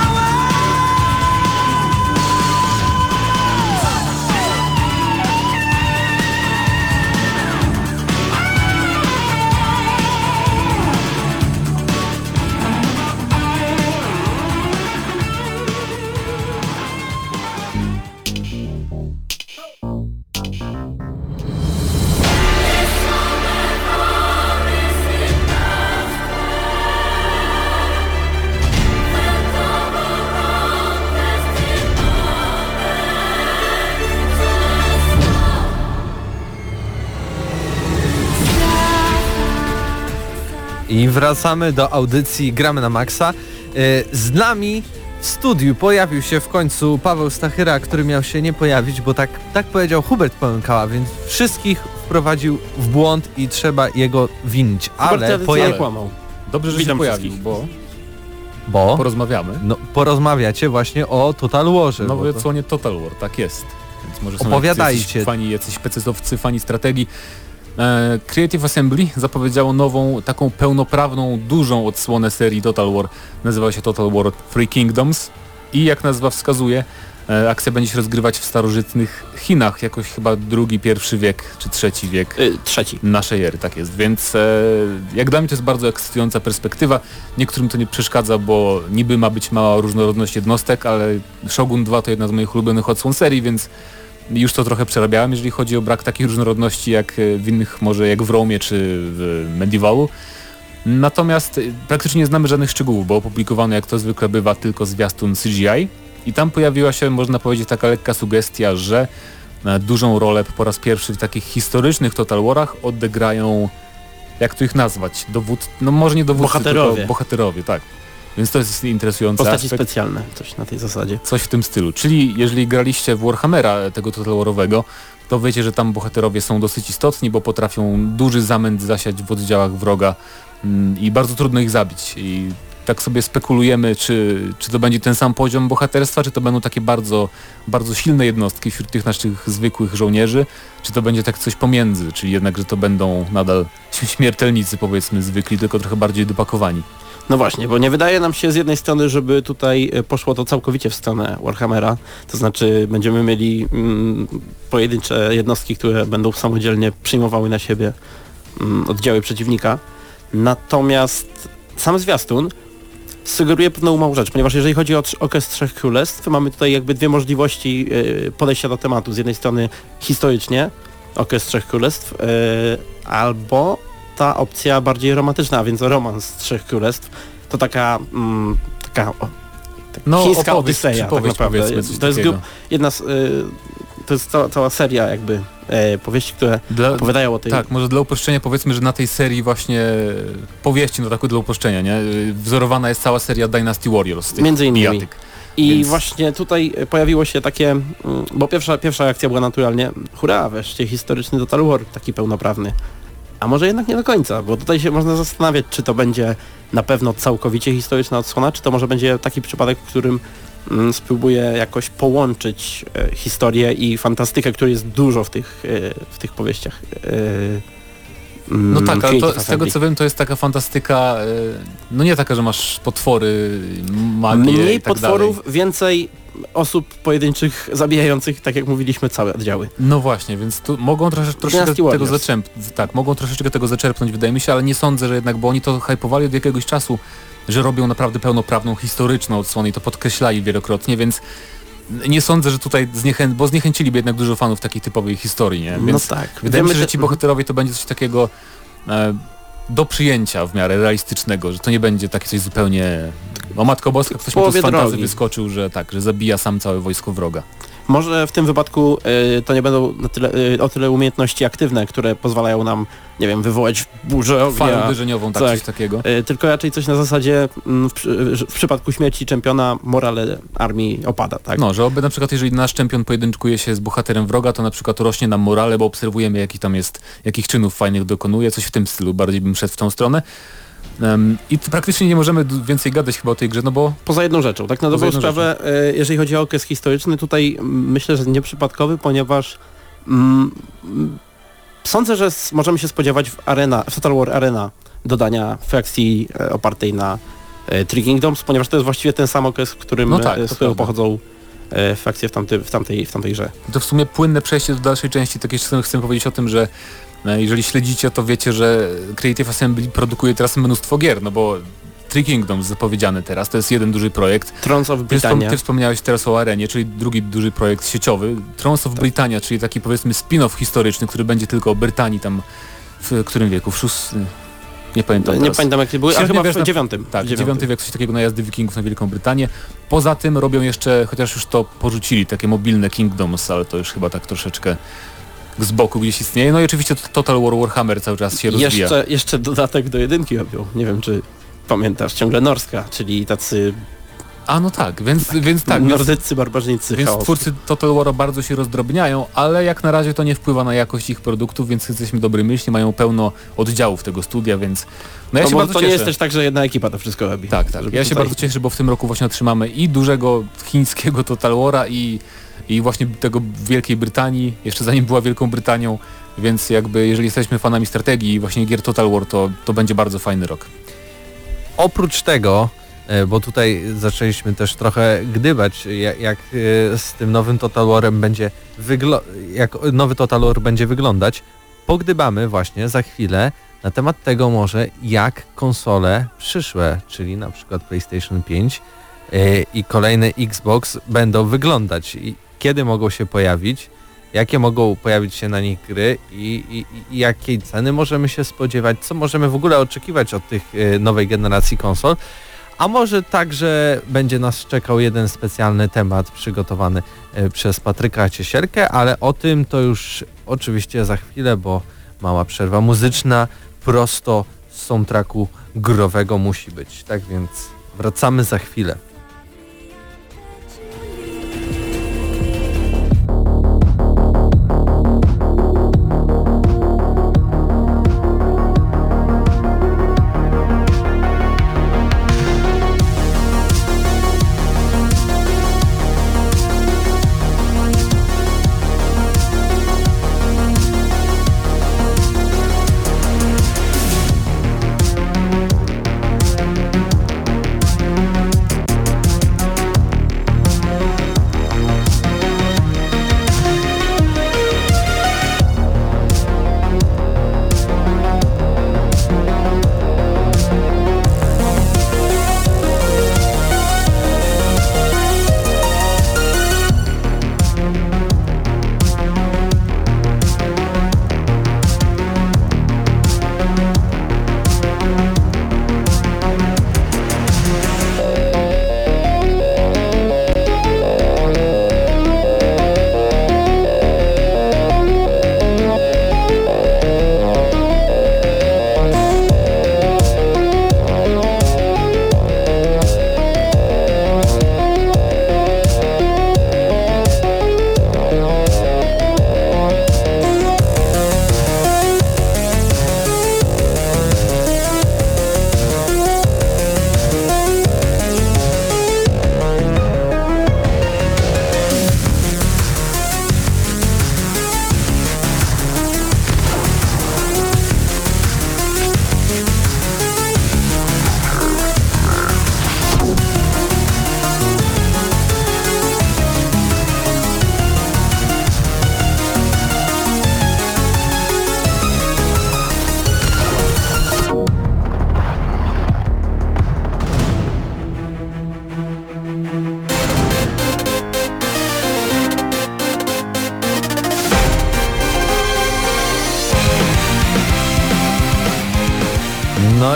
I wracamy do audycji Gramy na Maxa. Z nami w studiu pojawił się w końcu Paweł Stachyra, który miał się nie pojawić, bo tak, tak powiedział Hubert Pomykała, więc wszystkich wprowadził w błąd i trzeba jego winić. Ale pojawił... kłamał. Dobrze, że Witam się pojawił, bo... bo... porozmawiamy. No, porozmawiacie właśnie o Total Warze. Nowe odsłonie to... Total War, tak jest. Więc może są opowiadajcie. Jacyś fani, jacyś pecetowcy, fani strategii. Creative Assembly zapowiedziało nową, taką pełnoprawną, dużą odsłonę serii Total War. Nazywa się Total War Three Kingdoms i jak nazwa wskazuje, akcja będzie się rozgrywać w starożytnych Chinach, jakoś chyba drugi, pierwszy wiek, czy trzeci wiek yy, trzeci. naszej ery, tak jest. Więc e, jak dla mnie to jest bardzo ekscytująca perspektywa. Niektórym to nie przeszkadza, bo niby ma być mała różnorodność jednostek, ale Shogun dwa to jedna z moich ulubionych odsłon serii, więc już to trochę przerabiałem, jeżeli chodzi o brak takiej różnorodności jak w innych, może jak w Romie czy w Medievalu. Natomiast praktycznie nie znamy żadnych szczegółów, bo opublikowano, jak to zwykle bywa, tylko zwiastun C G I i tam pojawiła się, można powiedzieć, taka lekka sugestia, że dużą rolę po raz pierwszy w takich historycznych Total Warach odegrają, jak to ich nazwać, dowód, no może nie dowódcy, bohaterowie. Tylko bohaterowie, tak. Więc to jest interesujące. Postaci aspekt. Specjalne, coś na tej zasadzie. Coś w tym stylu. Czyli jeżeli graliście w Warhammera, tego Total Warowego, to wiecie, że tam bohaterowie są dosyć istotni, bo potrafią duży zamęt zasiać w oddziałach wroga mm, i bardzo trudno ich zabić. I tak sobie spekulujemy, czy, czy to będzie ten sam poziom bohaterstwa, czy to będą takie bardzo, bardzo silne jednostki wśród tych naszych zwykłych żołnierzy, czy to będzie tak coś pomiędzy, czyli jednak, że to będą nadal śmiertelnicy, powiedzmy, zwykli, tylko trochę bardziej dopakowani. No właśnie, bo nie wydaje nam się z jednej strony, żeby tutaj poszło to całkowicie w stronę Warhammera, to znaczy będziemy mieli mm, pojedyncze jednostki, które będą samodzielnie przyjmowały na siebie mm, oddziały przeciwnika. Natomiast sam zwiastun sugeruje pewną małą rzecz, ponieważ jeżeli chodzi o Okres Trzech Królestw, mamy tutaj jakby dwie możliwości yy, podejścia do tematu. Z jednej strony historycznie Okres Trzech Królestw, yy, albo ta opcja bardziej romantyczna, a więc romans Trzech Królestw, to taka, mm, taka, o, taka no, chińska odyseja tak naprawdę. To jest, grup, jedna z, y, to jest cała, cała seria jakby y, powieści, które dla, opowiadają o tej... Tak, może dla uproszczenia powiedzmy, że na tej serii właśnie powieści, no tak dla uproszczenia, nie? Wzorowana jest cała seria Dynasty Warriors. Między innymi. Bijatyk. I więc... właśnie tutaj pojawiło się takie, bo pierwsza, pierwsza reakcja była naturalnie, hurra, wreszcie historyczny Total War, taki pełnoprawny. A może jednak nie do końca, bo tutaj się można zastanawiać, czy to będzie na pewno całkowicie historyczna odsłona, czy to może będzie taki przypadek, w którym mm, spróbuję jakoś połączyć e, historię i fantastykę, której jest dużo w tych, e, w tych powieściach. E, mm, no tak, ale to, z tego co wiem, to jest taka fantastyka, e, no nie taka, że masz potwory, magię Mniej i tak potworów, dalej. Więcej osób pojedynczych zabijających, tak jak mówiliśmy, całe oddziały. No właśnie, więc tu mogą trosze, troszeczkę tego zaczerpnąć. Tak, mogą troszeczkę tego zaczerpnąć, wydaje mi się, ale nie sądzę, że jednak, bo oni to hypowali od jakiegoś czasu, że robią naprawdę pełnoprawną, historyczną odsłonę i to podkreślali wielokrotnie, więc nie sądzę, że tutaj zniechęcili, bo zniechęciliby jednak dużo fanów takiej typowej historii, nie? Więc no tak. Wydaje mi się, że ci bohaterowie to będzie coś takiego e, do przyjęcia w miarę realistycznego, że to nie będzie takie coś zupełnie... O Matko Boska, ktoś mi tu z fantazy wyskoczył, że tak, że zabija sam całe wojsko wroga. Może w tym wypadku y, to nie będą na tyle, y, o tyle umiejętności aktywne, które pozwalają nam, nie wiem, wywołać burzę ognia. Falę uderzeniową, tak, tak. Coś takiego. Y, tylko raczej coś na zasadzie m, w, w przypadku śmierci czempiona morale armii opada, tak? No, że oby na przykład jeżeli nasz czempion pojedynczkuje się z bohaterem wroga, to na przykład rośnie nam morale, bo obserwujemy jaki tam jest, jakich czynów fajnych dokonuje, coś w tym stylu, bardziej bym szedł w tą stronę. Um, I praktycznie nie możemy więcej gadać chyba o tej grze, no bo... Poza jedną rzeczą, tak na dobrą sprawę, rzeczą. Jeżeli chodzi o okres historyczny, tutaj myślę, że nieprzypadkowy, ponieważ mm, sądzę, że możemy się spodziewać w Arena, w Total War Arena dodania frakcji e, opartej na e, Three Kingdoms, ponieważ to jest właściwie ten sam okres, w którym, no tak, e, z którego pochodzą e, frakcje w, tamty, w, tamtej, w tamtej grze. To w sumie płynne przejście do dalszej części, tak jeszcze chcę powiedzieć o tym, że jeżeli śledzicie, to wiecie, że Creative Assembly produkuje teraz mnóstwo gier, no bo Three Kingdoms zapowiedziany teraz, to jest jeden duży projekt. Thrones of Britannia. Ty wspomniałeś teraz o Arenie, czyli drugi duży projekt sieciowy. Thrones of tak. Britannia, czyli taki powiedzmy spin-off historyczny, który będzie tylko o Brytanii tam w którym wieku? W szóstym... Nie pamiętam Nie teraz. pamiętam jak to były, ale chyba w dziewiątym. Tak, dziewiąty wiek, coś takiego, najazdy wikingów na Wielką Brytanię. Poza tym robią jeszcze, chociaż już to porzucili, takie mobilne Kingdoms, ale to już chyba tak troszeczkę... z boku gdzieś istnieje. No i oczywiście Total War Warhammer cały czas się rozwija. Jeszcze, jeszcze dodatek do jedynki robią. Nie wiem, czy pamiętasz, ciągle Norska, czyli tacy... A no tak, więc tak. Więc tak nordycy, barbarzyńcy, więc chaos. Twórcy Total War bardzo się rozdrobniają, ale jak na razie to nie wpływa na jakość ich produktów, więc jesteśmy dobrymi, myśli, mają pełno oddziałów tego studia, więc... No ja no się bardzo to cieszę. Nie jest też tak, że jedna ekipa to wszystko robi. Tak, tak. Ja tutaj... się bardzo cieszę, bo w tym roku właśnie otrzymamy i dużego chińskiego Total War'a i... i właśnie tego Wielkiej Brytanii, jeszcze zanim była Wielką Brytanią, więc jakby jeżeli jesteśmy fanami strategii i właśnie gier Total War, to, to będzie bardzo fajny rok. Oprócz tego, bo tutaj zaczęliśmy też trochę gdybać, jak, jak z tym nowym Total Warem będzie wyglo- jak nowy Total War będzie wyglądać, pogdybamy właśnie za chwilę na temat tego może, jak konsole przyszłe, czyli na przykład PlayStation pięć i kolejny Xbox będą wyglądać. Kiedy mogą się pojawić, jakie mogą pojawić się na nich gry i, i, i jakiej ceny możemy się spodziewać, co możemy w ogóle oczekiwać od tych y, nowej generacji konsol, a może także będzie nas czekał jeden specjalny temat przygotowany y, przez Patryka Ciesielkę, ale o tym to już oczywiście za chwilę, bo mała przerwa muzyczna prosto z soundtracku growego musi być, tak więc wracamy za chwilę.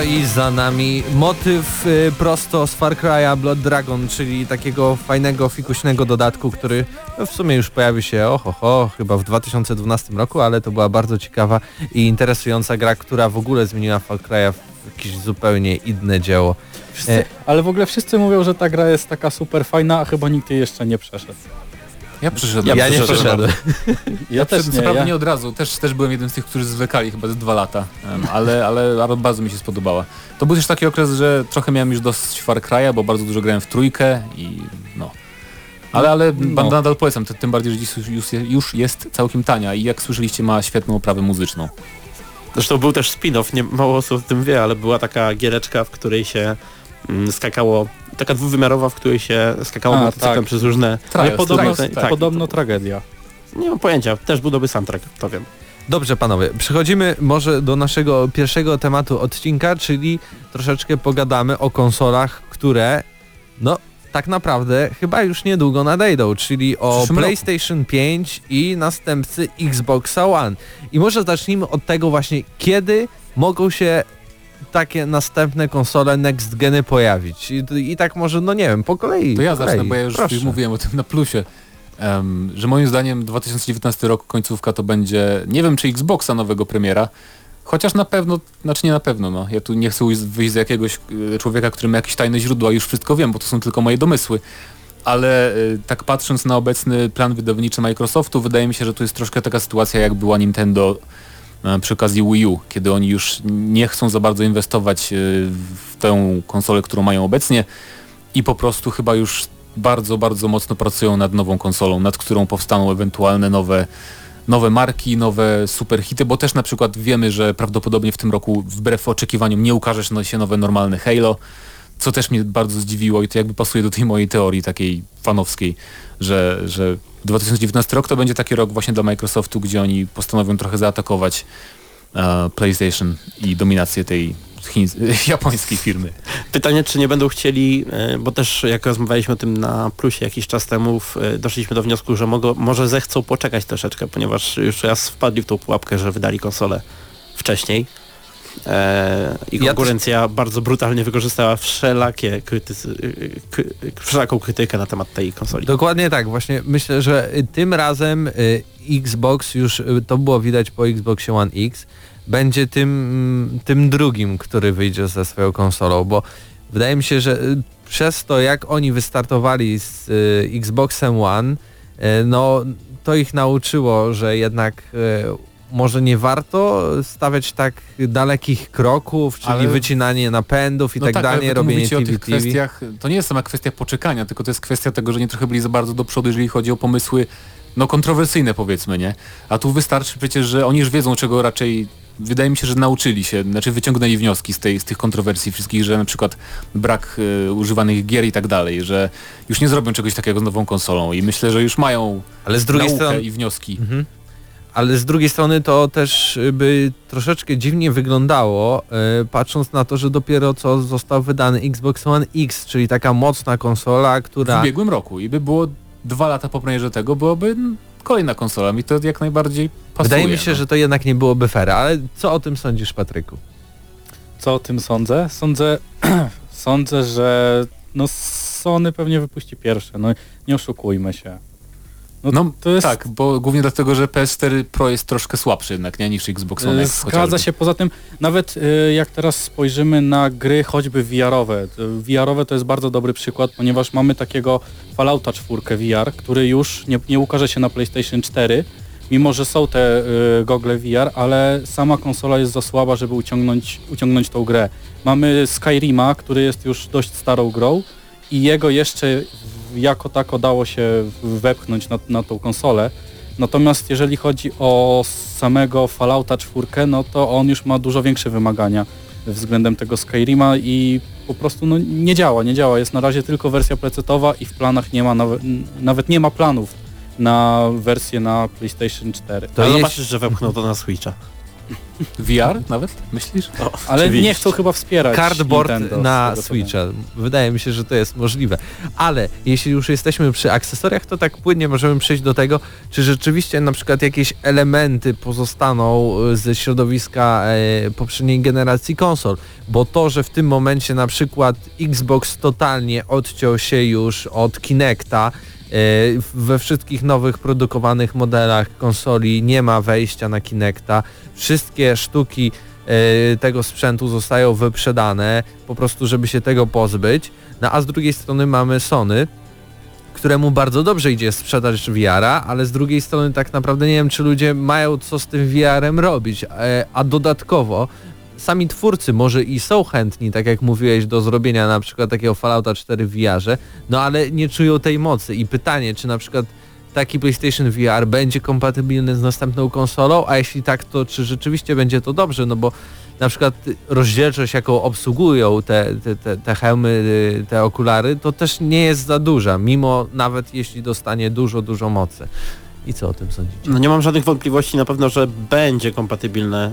I za nami motyw y, prosto z Far Cry'a Blood Dragon, czyli takiego fajnego, fikuśnego dodatku, który no, w sumie już pojawi się ohoho, chyba w dwa tysiące dwunastym roku, ale to była bardzo ciekawa i interesująca gra, która w ogóle zmieniła Far Cry'a w jakieś zupełnie inne dzieło. Wszyscy, e... Ale w ogóle wszyscy mówią, że ta gra jest taka super fajna, a chyba nikt jej jeszcze nie przeszedł. Ja przyszedłem. Ja, ja nie przyszedłem. Ja, ja też nie. Co prawda ja... nie od razu. Też, też byłem jednym z tych, którzy zwlekali chyba ze dwa lata. Um, ale, ale, ale bardzo mi się spodobała. To był też taki okres, że trochę miałem już dosyć Far Cry'a, bo bardzo dużo grałem w trójkę i no. Ale, ale no. nadal polecam, tym bardziej, że dziś już, już jest całkiem tania i jak słyszeliście ma świetną oprawę muzyczną. Zresztą był też spin-off, nie mało osób o tym wie, ale była taka giereczka, w której się mm, skakało, taka dwuwymiarowa, w której się skakało motocyklem tak. przez różne... Trials, nie, podobno, Trials, tak. podobno tragedia. Nie mam pojęcia, też był dobry soundtrack, to wiem. Dobrze panowie, przechodzimy może do naszego pierwszego tematu odcinka, czyli troszeczkę pogadamy o konsolach, które no tak naprawdę chyba już niedługo nadejdą, czyli o PlayStation pięć i następcy Xboxa One. I może zacznijmy od tego właśnie, kiedy mogą się takie następne konsole next geny pojawić. I, i tak może, no nie wiem, po kolei. To ja kolei. zacznę, bo ja już Proszę. mówiłem o tym na plusie, um, że moim zdaniem dwa tysiące dziewiętnasty rok końcówka to będzie, nie wiem czy Xboxa nowego premiera, chociaż na pewno, znaczy nie na pewno, no. Ja tu nie chcę wyjść z jakiegoś człowieka, który ma jakieś tajne źródła, już wszystko wiem, bo to są tylko moje domysły. Ale y, tak patrząc na obecny plan wydawniczy Microsoftu, wydaje mi się, że to jest troszkę taka sytuacja, jak była Nintendo y, przy okazji Wii U, kiedy oni już nie chcą za bardzo inwestować y, w tę konsolę, którą mają obecnie i po prostu chyba już bardzo, bardzo mocno pracują nad nową konsolą, nad którą powstaną ewentualne nowe nowe marki, nowe superhity, bo też na przykład wiemy, że prawdopodobnie w tym roku wbrew oczekiwaniom nie ukaże się nowe normalne Halo, co też mnie bardzo zdziwiło i to jakby pasuje do tej mojej teorii takiej fanowskiej, że, że dwa tysiące dziewiętnasty rok to będzie taki rok właśnie dla Microsoftu, gdzie oni postanowią trochę zaatakować uh, PlayStation i dominację tej chińs- japońskiej firmy. Pytanie, czy nie będą chcieli, bo też jak rozmawialiśmy o tym na plusie jakiś czas temu, doszliśmy do wniosku, że mogą, może zechcą poczekać troszeczkę, ponieważ już raz wpadli w tą pułapkę, że wydali konsolę wcześniej e, i konkurencja ja też... bardzo brutalnie wykorzystała wszelakie krytycy, kry, wszelaką krytykę na temat tej konsoli. Dokładnie tak, właśnie myślę, że tym razem Xbox już, to było widać po Xboxie One X, będzie tym, tym drugim, który wyjdzie ze swoją konsolą, bo wydaje mi się, że przez to jak oni wystartowali z y, Xboxem One, y, no to ich nauczyło, że jednak y, może nie warto stawiać tak dalekich kroków, czyli ale... wycinanie napędów i no tak, tak dalej, robienie T V T V. O tych kwestiach, to nie jest sama kwestia poczekania, tylko to jest kwestia tego, że nie trochę byli za bardzo do przodu, jeżeli chodzi o pomysły, no kontrowersyjne powiedzmy, nie? A tu wystarczy przecież, że oni już wiedzą, czego raczej wydaje mi się, że nauczyli się, znaczy wyciągnęli wnioski z, tej, z tych kontrowersji wszystkich, że na przykład brak y, używanych gier i tak dalej, że już nie zrobią czegoś takiego z nową konsolą i myślę, że już mają ale z drugiej naukę strony... i wnioski. Mhm. Ale z drugiej strony to też by troszeczkę dziwnie wyglądało, y, patrząc na to, że dopiero co został wydany Xbox One X, czyli taka mocna konsola, która... W ubiegłym roku i by było dwa lata po premierze tego, byłoby... kolejna konsola, mi to jak najbardziej pasuje. Wydaje mi się, no. że to jednak nie byłoby fair, ale co o tym sądzisz, Patryku? Co o tym sądzę? Sądzę, sądzę, że no Sony pewnie wypuści pierwsze, no nie oszukujmy się. No, no to jest... tak, bo głównie dlatego, że P S cztery Pro jest troszkę słabszy jednak nie, niż Xbox One. Zgadza się, poza tym nawet jak teraz spojrzymy na gry choćby V R-owe. V R-owe to jest bardzo dobry przykład, ponieważ mamy takiego Fallouta cztery V R, który już nie, nie ukaże się na PlayStation cztery, mimo że są te y, gogle V R, ale sama konsola jest za słaba, żeby uciągnąć, uciągnąć tą grę. Mamy Skyrima, który jest już dość starą grą i jego jeszcze jako tako dało się wepchnąć na, na tą konsolę. Natomiast jeżeli chodzi o samego Fallouta cztery, no to on już ma dużo większe wymagania względem tego Skyrima i po prostu no, nie działa, nie działa. Jest na razie tylko wersja pecetowa i w planach nie ma, nawet, nawet nie ma planów na wersję na PlayStation cztery. To ale jest... zobaczysz, że wepchnął to na Switcha. V R nawet? Myślisz? O, ale nie chcą chyba wspierać Cardboard Nintendo na Switcha. Wydaje mi się, że to jest możliwe. Ale jeśli już jesteśmy przy akcesoriach, to tak płynnie możemy przejść do tego, czy rzeczywiście na przykład jakieś elementy pozostaną ze środowiska e, poprzedniej generacji konsol. Bo to, że w tym momencie na przykład Xbox totalnie odciął się już od Kinecta, we wszystkich nowych produkowanych modelach konsoli nie ma wejścia na Kinecta. Wszystkie sztuki tego sprzętu zostają wyprzedane, po prostu żeby się tego pozbyć. No a z drugiej strony mamy Sony, któremu bardzo dobrze idzie sprzedaż V R a, ale z drugiej strony tak naprawdę nie wiem, czy ludzie mają co z tym V R em robić, a dodatkowo sami twórcy może i są chętni, tak jak mówiłeś, do zrobienia na przykład takiego Fallouta cztery w V R ze, no ale nie czują tej mocy i pytanie, czy na przykład taki PlayStation V R będzie kompatybilny z następną konsolą, a jeśli tak, to czy rzeczywiście będzie to dobrze, no bo na przykład rozdzielczość, jaką obsługują te, te, te, te hełmy, te okulary, to też nie jest za duża, mimo nawet jeśli dostanie dużo, dużo mocy. I co o tym sądzicie? No nie mam żadnych wątpliwości na pewno, że będzie kompatybilne.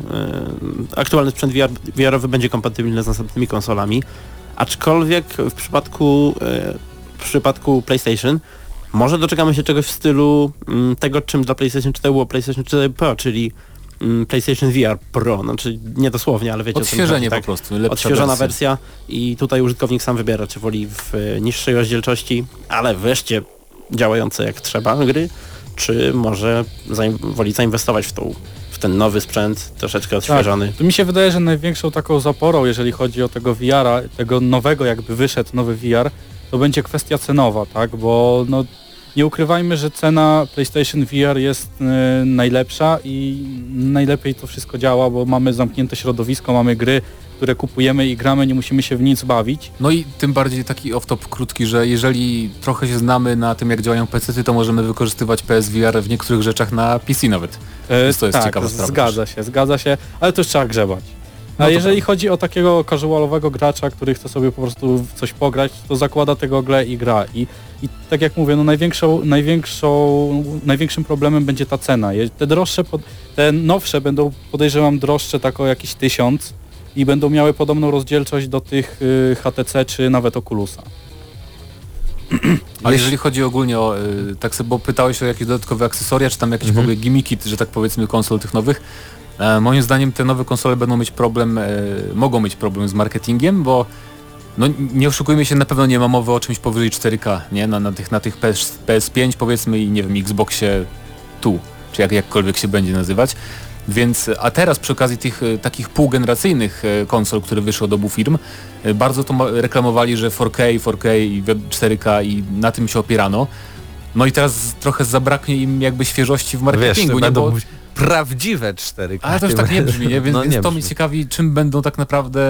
Aktualny sprzęt V R owy będzie kompatybilny z następnymi konsolami, aczkolwiek w przypadku, w przypadku PlayStation może doczekamy się czegoś w stylu tego, czym dla PlayStation cztery było PlayStation cztery Pro, czyli PlayStation V R Pro, znaczy nie dosłownie, ale wiecie o tym. Odświeżenie po prostu, lepsza odświeżona wersja i tutaj użytkownik sam wybiera, czy woli w niższej rozdzielczości, ale wreszcie działające jak trzeba gry, czy może zain- woli zainwestować w, tą, w ten nowy sprzęt, troszeczkę odświeżony. Tak, to mi się wydaje, że największą taką zaporą, jeżeli chodzi o tego V R a, tego nowego jakby wyszedł nowy V R, to będzie kwestia cenowa, tak, bo no nie ukrywajmy, że cena PlayStation V R jest y, najlepsza i najlepiej to wszystko działa, bo mamy zamknięte środowisko, mamy gry, które kupujemy i gramy, nie musimy się w nic bawić. No i tym bardziej taki off-top krótki, że jeżeli trochę się znamy na tym, jak działają P C ty, to możemy wykorzystywać P S V R w niektórych rzeczach na P C nawet. Więc to jest tak, ciekawa sprawa. Zgadza się, zgadza się, ale to już trzeba grzebać. A no jeżeli tak. chodzi o takiego casualowego gracza, który chce sobie po prostu coś pograć, to zakłada tę gogle i gra. I, i tak jak mówię, no największą, największą, największym problemem będzie ta cena. Te droższe, te nowsze będą, podejrzewam, droższe tak o jakiś tysiąc i będą miały podobną rozdzielczość do tych H T C czy nawet Oculusa. Ale jeżeli chodzi ogólnie o, tak sobie, bo pytałeś o jakieś dodatkowe akcesoria, czy tam jakieś mhm. w ogóle gimmiki, że tak powiedzmy konsol tych nowych, moim zdaniem te nowe konsole będą mieć problem, e, mogą mieć problem z marketingiem, bo no, nie oszukujmy się, na pewno nie ma mowy o czymś powyżej cztery K, nie? Na, na tych, na tych PS, P S pięć powiedzmy i nie wiem, Xboxie tu, czy jak, jakkolwiek się będzie nazywać. Więc, a teraz przy okazji tych e, takich półgeneracyjnych e, konsol, które wyszły od obu firm, e, bardzo to ma, reklamowali, że cztery K, cztery K i cztery K i na tym się opierano. No i teraz trochę zabraknie im jakby świeżości w marketingu. Wiesz, nie? Bo, prawdziwe cztery K. Ale to już tak nie brzmi, nie? Więc, no, nie więc to brzmi. Mnie ciekawi, czym będą tak naprawdę,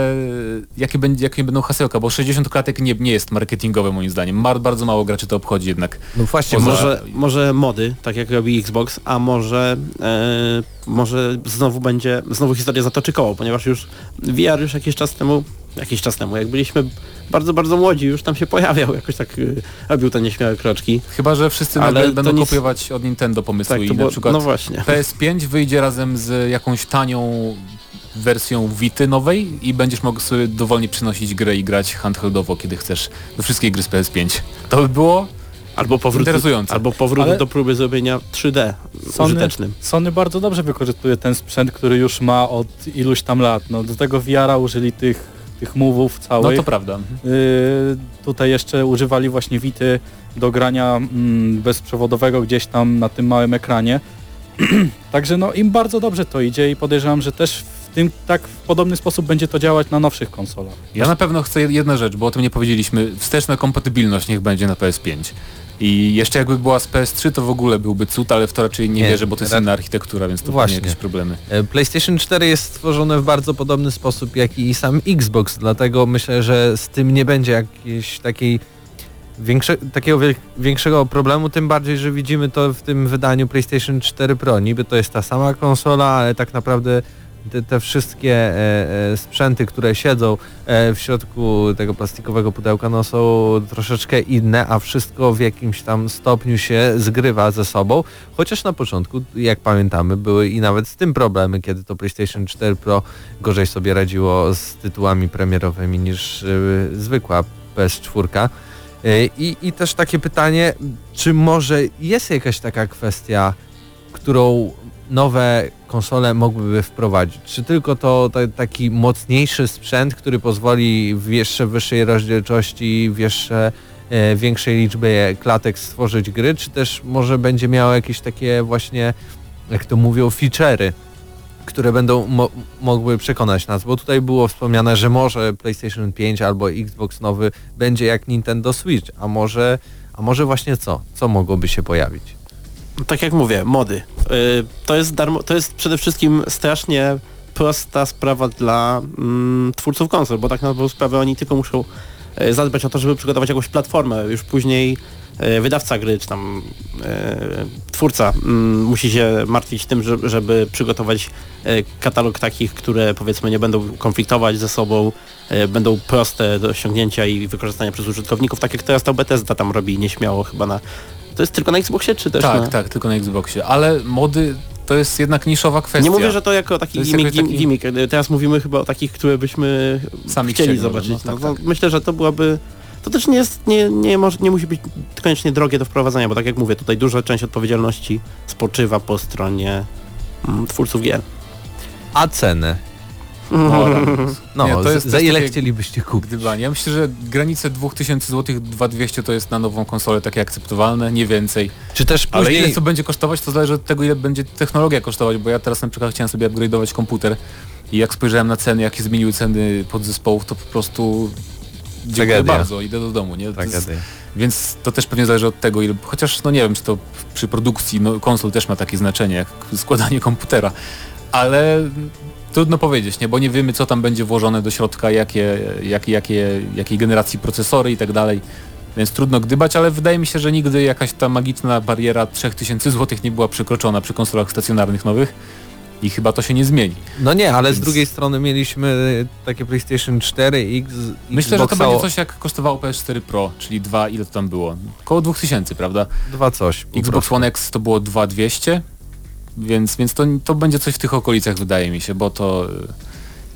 jakie, będzie, jakie będą hasełka, bo sześćdziesiąt klatek nie, nie jest marketingowe moim zdaniem. Mar, bardzo mało graczy to obchodzi jednak. No właśnie, poza... może, może mody, tak jak robi Xbox, a może, e, może znowu będzie, znowu historia zatoczy koło, ponieważ już V R już jakiś czas temu, jakiś czas temu, jak byliśmy bardzo, bardzo młodzi, już tam się pojawiał, jakoś tak y, robił te nieśmiałe kroczki. Chyba, że wszyscy nagle będą nic... kopiować od Nintendo pomysły tak, i było... na przykład no P S pięć wyjdzie razem z jakąś tanią wersją Vity nowej i będziesz mógł sobie dowolnie przynosić grę i grać handheldowo, kiedy chcesz, do wszystkich gry z P S pięć. To by było albo powrót, interesujące. Albo powrót ale... do próby zrobienia trzy D Sony, użytecznym. Sony bardzo dobrze wykorzystuje ten sprzęt, który już ma od iluś tam lat. No, do tego V R a użyli tych tych move'ów całych. No to prawda. Y, tutaj jeszcze używali właśnie Vity do grania mm, bezprzewodowego gdzieś tam na tym małym ekranie. Także no im bardzo dobrze to idzie i podejrzewam, że też w tym tak w podobny sposób będzie to działać na nowszych konsolach. Ja na pewno chcę jedną rzecz, bo o tym nie powiedzieliśmy. Wsteczna kompatybilność niech będzie na P S pięć. I jeszcze jakby była z P S trzy, to w ogóle byłby cud, ale w to raczej nie, nie wierzę, bo to jest inna architektura, więc to właśnie jakieś problemy. PlayStation cztery jest stworzone w bardzo podobny sposób jak i sam Xbox, dlatego myślę, że z tym nie będzie jakiejś takiej większe, takiego większego problemu, tym bardziej, że widzimy to w tym wydaniu PlayStation cztery Pro. Niby to jest ta sama konsola, ale tak naprawdę te, te wszystkie e, e, sprzęty, które siedzą e, w środku tego plastikowego pudełka, no są troszeczkę inne, a wszystko w jakimś tam stopniu się zgrywa ze sobą. Chociaż na początku, jak pamiętamy, były i nawet z tym problemy, kiedy to PlayStation cztery Pro gorzej sobie radziło z tytułami premierowymi niż y, zwykła P S cztery. Y, i, I też takie pytanie, czy może jest jakaś taka kwestia, którą nowe konsole mogłyby wprowadzić? Czy tylko to t- taki mocniejszy sprzęt, który pozwoli w jeszcze wyższej rozdzielczości, w jeszcze e, większej liczbie klatek stworzyć gry, czy też może będzie miało jakieś takie właśnie, jak to mówią, feature'y, które będą mo- mogły przekonać nas, bo tutaj było wspomniane, że może PlayStation pięć albo Xbox nowy będzie jak Nintendo Switch, a może... A może właśnie co? Co mogłoby się pojawić? Tak jak mówię, mody. Yy, to jest darmo, to jest przede wszystkim strasznie prosta sprawa dla mm, twórców konsol, bo tak naprawdę sprawę oni tylko muszą yy, zadbać o to, żeby przygotować jakąś platformę. Już później yy, wydawca gry, czy tam yy, twórca yy, musi się martwić tym, że, żeby przygotować yy, katalog takich, które powiedzmy nie będą konfliktować ze sobą, yy, będą proste do osiągnięcia i wykorzystania przez użytkowników, tak jak teraz to Bethesda tam robi nieśmiało chyba na... To jest tylko na Xboxie czy też Tak, na... tak, tylko na Xboxie, ale mody to jest jednak niszowa kwestia. Nie mówię, że to jako taki, to gimmick, taki... gimmick, teraz mówimy chyba o takich, które byśmy sami chcieli, chcieli zobaczyć. No, no, tak, no, tak. Myślę, że to byłaby... To też nie jest, nie, nie, może, nie musi być koniecznie drogie do wprowadzenia, bo tak jak mówię, tutaj duża część odpowiedzialności spoczywa po stronie mm, twórców gier. A ceny? No, no nie, to jest, za ile chcielibyście kupić? Ja myślę, że granice dwa tysiące złotych, dwa tysiące dwieście to jest na nową konsolę takie akceptowalne, nie więcej. Czy też później... Ale ile co będzie kosztować, to zależy od tego, ile będzie technologia kosztować, bo ja teraz na przykład chciałem sobie upgrade'ować komputer i jak spojrzałem na ceny, jakie zmieniły ceny podzespołów, to po prostu... Dziękuję bardzo, idę do domu, nie? To jest, więc to też pewnie zależy od tego, ile, chociaż no nie wiem, czy to przy produkcji no, konsol też ma takie znaczenie, jak składanie komputera, ale... Trudno powiedzieć, nie? Bo nie wiemy, co tam będzie włożone do środka, jakie, jakie, jakie, jakiej generacji procesory i tak dalej, więc trudno gdybać, ale wydaje mi się, że nigdy jakaś ta magiczna bariera trzy tysiące złotych nie była przekroczona przy konsolach stacjonarnych nowych i chyba to się nie zmieni. No nie, ale więc... z drugiej strony mieliśmy takie PlayStation cztery i Xboxa... Myślę, że to będzie coś jak kosztowało P S cztery Pro, czyli dwa, ile to tam było? Koło dwa tysiące, prawda? Dwa coś. Xbox One X to było dwa tysiące dwieście. Więc, więc to, to będzie coś w tych okolicach, wydaje mi się, bo to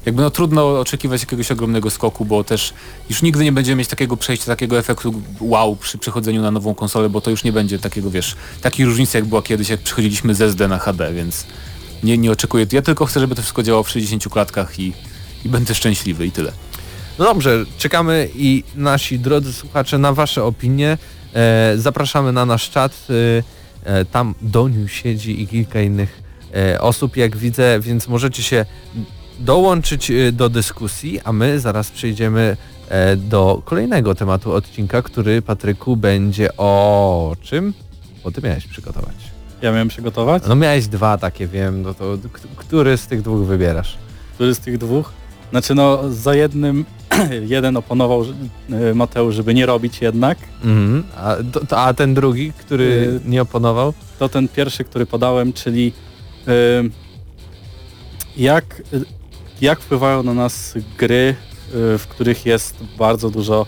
jakby no trudno oczekiwać jakiegoś ogromnego skoku, bo też już nigdy nie będziemy mieć takiego przejścia, takiego efektu wow przy przechodzeniu na nową konsolę, bo to już nie będzie takiego, wiesz, takiej różnicy jak była kiedyś, jak przechodziliśmy z S D na H D, więc nie, nie oczekuję. Ja tylko chcę, żeby to wszystko działało w sześćdziesięciu klatkach i, i będę szczęśliwy i tyle. No dobrze, czekamy i nasi drodzy słuchacze na wasze opinie. E, zapraszamy na nasz czat. E, Tam Doniu siedzi i kilka innych e, osób, jak widzę, więc możecie się dołączyć e, do dyskusji, a my zaraz przejdziemy e, do kolejnego tematu odcinka, który, Patryku, będzie o czym? Bo ty miałeś przygotować. Ja miałem przygotować? No miałeś dwa takie, wiem, no to k- który z tych dwóch wybierasz? Który z tych dwóch? Znaczy no za jednym, jeden oponował Mateusz, żeby nie robić jednak. Mm-hmm. A, to, a ten drugi, który yy, nie oponował? To ten pierwszy, który podałem, czyli yy, jak, jak wpływają na nas gry, yy, w których jest bardzo dużo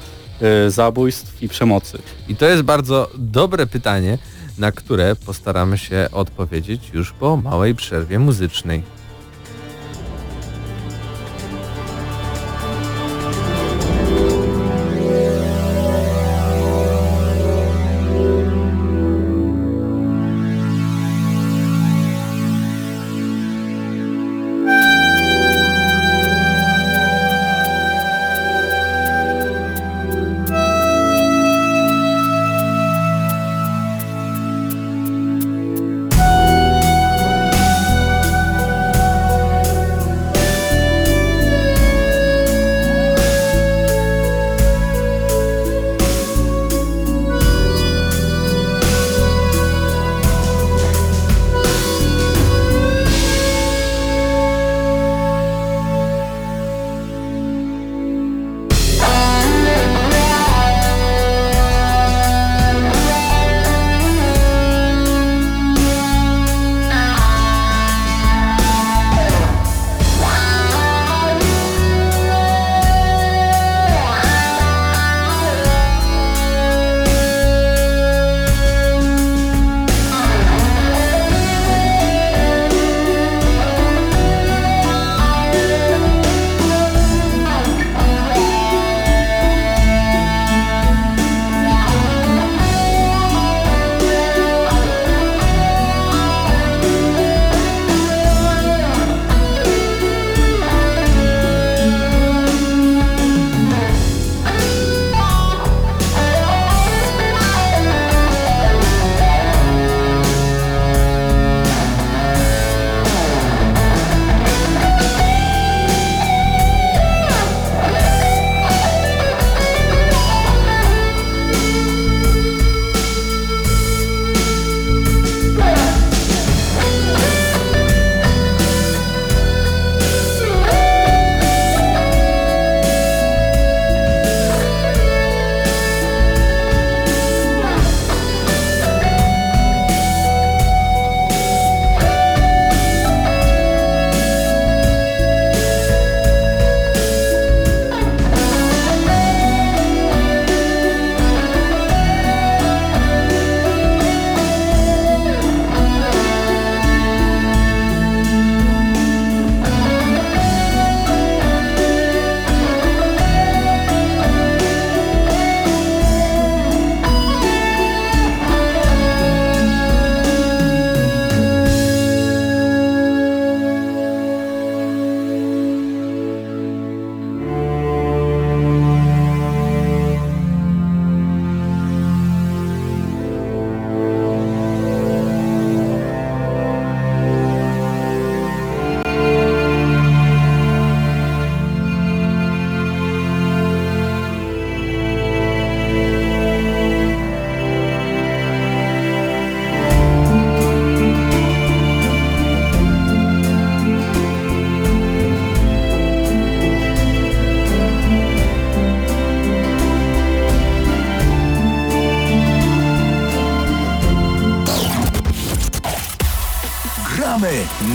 yy, zabójstw i przemocy. I to jest bardzo dobre pytanie, na które postaramy się odpowiedzieć już po małej przerwie muzycznej.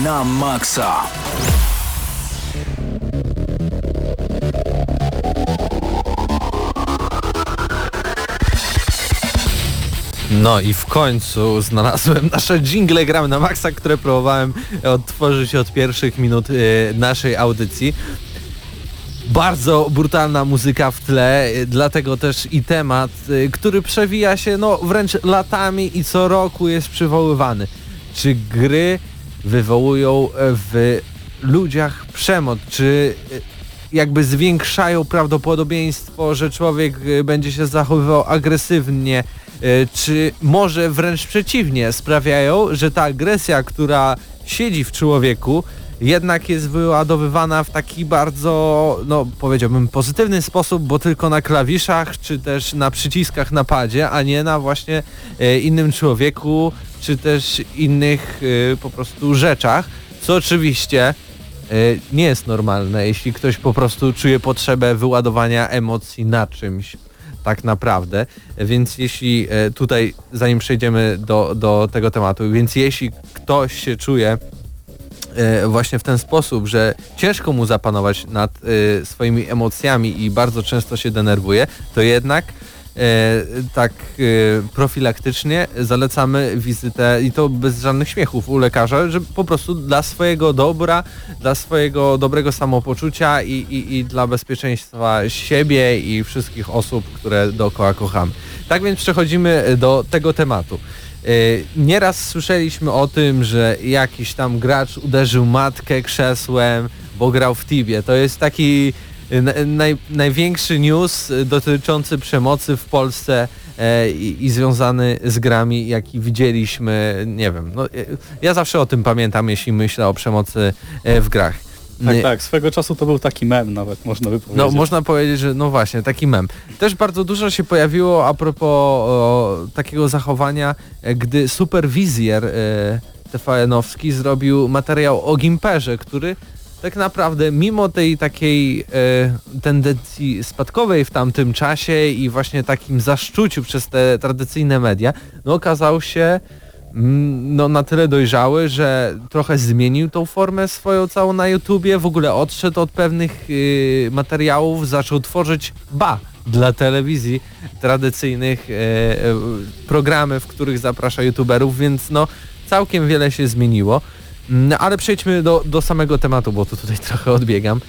na maksa. No i w końcu znalazłem nasze dżingle Gramy na Maxa, które próbowałem odtworzyć od pierwszych minut yy, naszej audycji. Bardzo brutalna muzyka w tle, dlatego też i temat, yy, który przewija się no wręcz latami i co roku jest przywoływany. Czy gry wywołują w ludziach przemoc? Czy jakby zwiększają prawdopodobieństwo, że człowiek będzie się zachowywał agresywnie? Czy może wręcz przeciwnie sprawiają, że ta agresja, która siedzi w człowieku, jednak jest wyładowywana w taki bardzo, no powiedziałbym, pozytywny sposób, bo tylko na klawiszach, czy też na przyciskach na padzie, a nie na właśnie innym człowieku, czy też innych po prostu rzeczach, co oczywiście nie jest normalne, jeśli ktoś po prostu czuje potrzebę wyładowania emocji na czymś. Tak naprawdę, więc jeśli tutaj, zanim przejdziemy do, do tego tematu, więc jeśli ktoś się czuje właśnie w ten sposób, że ciężko mu zapanować nad swoimi emocjami i bardzo często się denerwuje, to jednak tak profilaktycznie zalecamy wizytę, i to bez żadnych śmiechów, u lekarza, że po prostu dla swojego dobra, dla swojego dobrego samopoczucia i, i, i dla bezpieczeństwa siebie i wszystkich osób, które dookoła kochamy. Tak więc przechodzimy do tego tematu. Nieraz słyszeliśmy o tym, że jakiś tam gracz uderzył matkę krzesłem, bo grał w Tibie. To jest taki Naj, największy news dotyczący przemocy w Polsce e, i, i związany z grami, jaki widzieliśmy, nie wiem, no, ja zawsze o tym pamiętam, jeśli myślę o przemocy e, w grach. Tak, nie, tak, swego czasu to był taki mem nawet, można by powiedzieć. No można powiedzieć, że no właśnie, taki mem. Też bardzo dużo się pojawiło a propos o, takiego zachowania, gdy superwizjer e, T V N-owski zrobił materiał o Gimperze, który tak naprawdę mimo tej takiej e, tendencji spadkowej w tamtym czasie i właśnie takim zaszczuciu przez te tradycyjne media, no okazał się mm, no, na tyle dojrzały, że trochę zmienił tą formę swoją całą na YouTubie, w ogóle odszedł od pewnych y, materiałów, zaczął tworzyć ba dla telewizji tradycyjnych y, y, programy, w których zaprasza youtuberów, więc no całkiem wiele się zmieniło. No, ale przejdźmy do, do samego tematu, bo tu tutaj trochę odbiegam.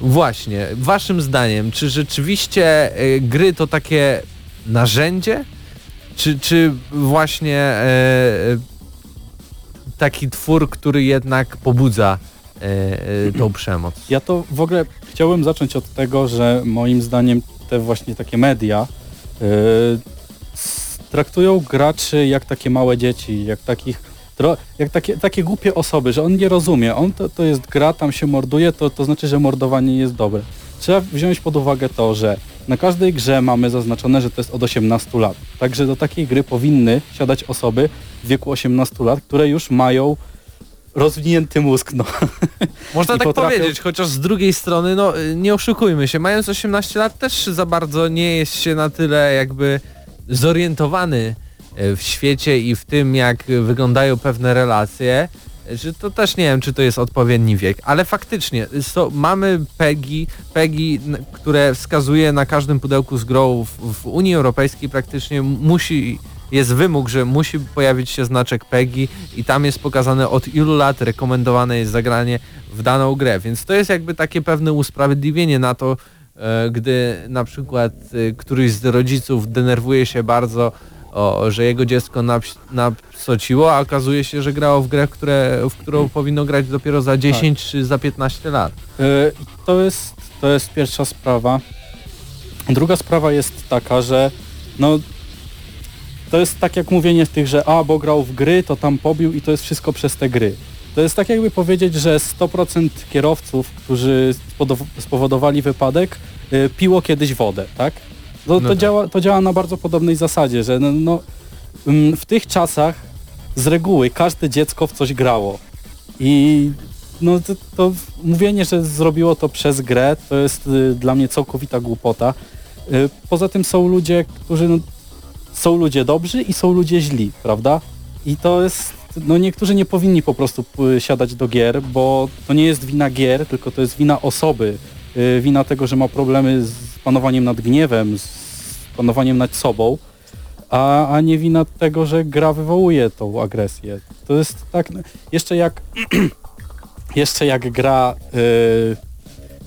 Właśnie, waszym zdaniem, czy rzeczywiście y, gry to takie narzędzie? Czy, czy właśnie y, taki twór, który jednak pobudza y, y, tą przemoc? Ja to w ogóle chciałbym zacząć od tego, że moim zdaniem te właśnie takie media y, traktują graczy jak takie małe dzieci, jak takich jak takie, takie głupie osoby, że on nie rozumie, on to, to jest gra, tam się morduje, to, to znaczy, że mordowanie jest dobre. Trzeba wziąć pod uwagę to, że na każdej grze mamy zaznaczone, że to jest od osiemnastu lat. Także do takiej gry powinny siadać osoby w wieku osiemnastu lat, które już mają rozwinięty mózg. No. Można tak potrafią powiedzieć, chociaż z drugiej strony, no nie oszukujmy się, mając osiemnaście lat też za bardzo nie jest się na tyle jakby zorientowany w świecie i w tym, jak wyglądają pewne relacje, że to też nie wiem, czy to jest odpowiedni wiek, ale faktycznie so, mamy PEGI, PEGI, które wskazuje na każdym pudełku z grą w, w Unii Europejskiej praktycznie musi, jest wymóg, że musi pojawić się znaczek PEGI i tam jest pokazane od ilu lat rekomendowane jest zagranie w daną grę, więc to jest jakby takie pewne usprawiedliwienie na to, e, gdy na przykład e, któryś z rodziców denerwuje się bardzo, O, że jego dziecko naps- napsociło, a okazuje się, że grało w grę, które, w którą powinno grać dopiero za dziesięć tak. czy za piętnaście lat. Yy, to jest, to jest pierwsza sprawa. Druga sprawa jest taka, że no, to jest tak jak mówienie tych, że a, bo grał w gry, to tam pobił i to jest wszystko przez te gry. To jest tak jakby powiedzieć, że sto procent kierowców, którzy spowodowali wypadek, yy, piło kiedyś wodę, tak? No, to, no tak. działa, to działa na bardzo podobnej zasadzie, że no, no, w tych czasach z reguły każde dziecko w coś grało i no, to, to mówienie, że zrobiło to przez grę, to jest y, dla mnie całkowita głupota. Y, poza tym są ludzie, którzy no, są ludzie dobrzy i są ludzie źli, prawda? I to jest no niektórzy nie powinni po prostu siadać do gier, bo to nie jest wina gier, tylko to jest wina osoby, wina tego, że ma problemy z panowaniem nad gniewem, z panowaniem nad sobą, a, a nie wina tego, że gra wywołuje tą agresję. To jest tak, jeszcze jak, jeszcze jak gra... Yy,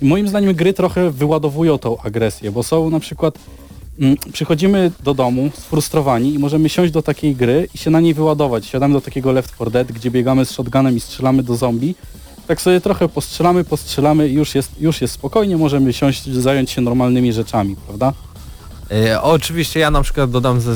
moim zdaniem gry trochę wyładowują tą agresję, bo są na przykład... Przychodzimy do domu sfrustrowani i możemy siąść do takiej gry i się na niej wyładować. Siadamy do takiego Left four Dead, gdzie biegamy z shotgunem i strzelamy do zombie. Tak sobie trochę postrzelamy, postrzelamy i już jest, już jest spokojnie, możemy siąść, zająć się normalnymi rzeczami, prawda? E, oczywiście ja na przykład dodam ze,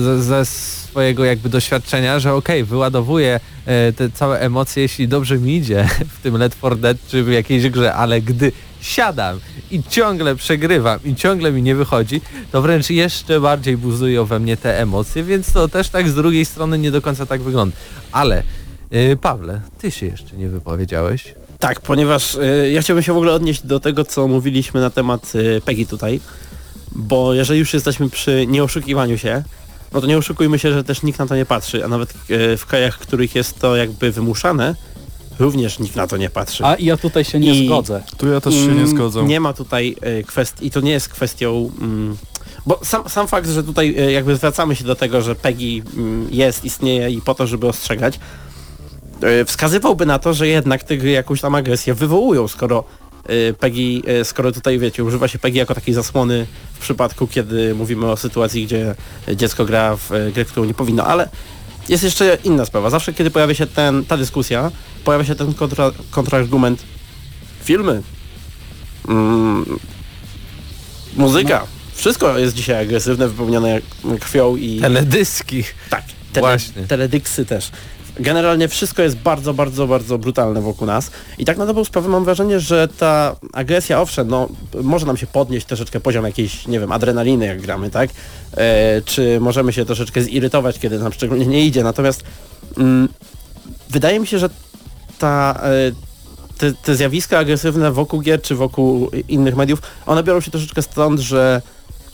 ze, ze swojego jakby doświadczenia, że okej, okay, wyładowuję e, te całe emocje, jeśli dobrze mi idzie w tym Left four Dead czy w jakiejś grze, ale gdy siadam i ciągle przegrywam i ciągle mi nie wychodzi, to wręcz jeszcze bardziej buzują we mnie te emocje, więc to też tak z drugiej strony nie do końca tak wygląda. Ale yy, Pawle, ty się jeszcze nie wypowiedziałeś. Tak, ponieważ yy, ja chciałbym się w ogóle odnieść do tego, co mówiliśmy na temat yy, Peggy tutaj, bo jeżeli już jesteśmy przy nieoszukiwaniu się, no to nie oszukujmy się, że też nikt na to nie patrzy, a nawet yy, w krajach, w których jest to jakby wymuszane, również nikt na to nie patrzy. A ja tutaj się nie I, zgodzę. Tu ja też się nie zgodzę. Nie ma tutaj y, kwestii, i to nie jest kwestią... Mm, bo sam, sam fakt, że tutaj y, jakby zwracamy się do tego, że P E G I y, jest, istnieje i po to, żeby ostrzegać, y, wskazywałby na to, że jednak te gry jakąś tam agresję wywołują, skoro y, P E G I, y, skoro tutaj, wiecie, używa się P E G I jako takiej zasłony w przypadku, kiedy mówimy o sytuacji, gdzie dziecko gra w y, grę, którą nie powinno, ale... Jest jeszcze inna sprawa. Zawsze, kiedy pojawia się ten, ta dyskusja, pojawia się ten kontra, kontrargument. Filmy, mm, muzyka, wszystko jest dzisiaj agresywne, wypełnione krwią i... Teledyski. Tak, tele, właśnie. Teledyksy też. Generalnie wszystko jest bardzo, bardzo, bardzo brutalne wokół nas. I tak na dobrą sprawę mam wrażenie, że ta agresja, owszem, no może nam się podnieść troszeczkę poziom jakiejś, nie wiem, adrenaliny, jak gramy, tak? E, czy możemy się troszeczkę zirytować, kiedy nam szczególnie nie idzie. Natomiast mm, wydaje mi się, że ta, e, te, te zjawiska agresywne wokół gier czy wokół innych mediów, one biorą się troszeczkę stąd, że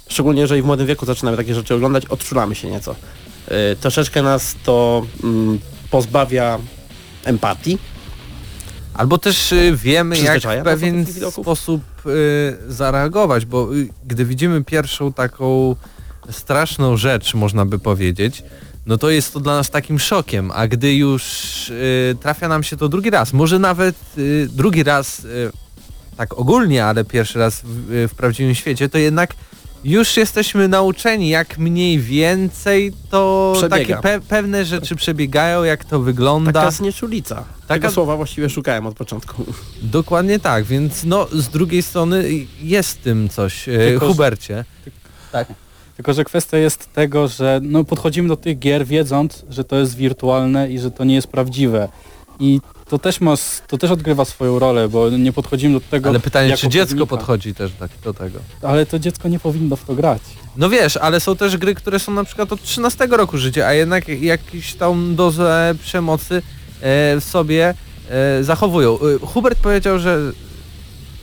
szczególnie jeżeli w młodym wieku zaczynamy takie rzeczy oglądać, odczulamy się nieco. E, troszeczkę nas to... Mm, pozbawia empatii. Albo też y, wiemy, jak w pewien sposób y, zareagować, bo y, gdy widzimy pierwszą taką straszną rzecz, można by powiedzieć, no to jest to dla nas takim szokiem, a gdy już y, trafia nam się to drugi raz, może nawet y, drugi raz y, tak ogólnie, ale pierwszy raz w, y, w prawdziwym świecie, to jednak już jesteśmy nauczeni, jak mniej więcej to Przebiega. takie pe- pewne rzeczy przebiegają, jak to wygląda. Taka znieczulica. Taka... Tego słowa właściwie szukałem od początku. Dokładnie tak, więc no z drugiej strony jest tym coś. Tylko, Hubercie. Że... Tak. Tylko, że kwestia jest tego, że no, podchodzimy do tych gier wiedząc, że to jest wirtualne i że to nie jest prawdziwe. I to też ma, to też odgrywa swoją rolę, bo nie podchodzimy do tego... Ale pytanie, czy dziecko podnika. podchodzi też tak do tego? Ale to dziecko nie powinno w to grać. No wiesz, ale są też gry, które są na przykład od trzynastego roku życia, a jednak jakąś tam dozę przemocy e, w sobie e, zachowują. Hubert powiedział, że...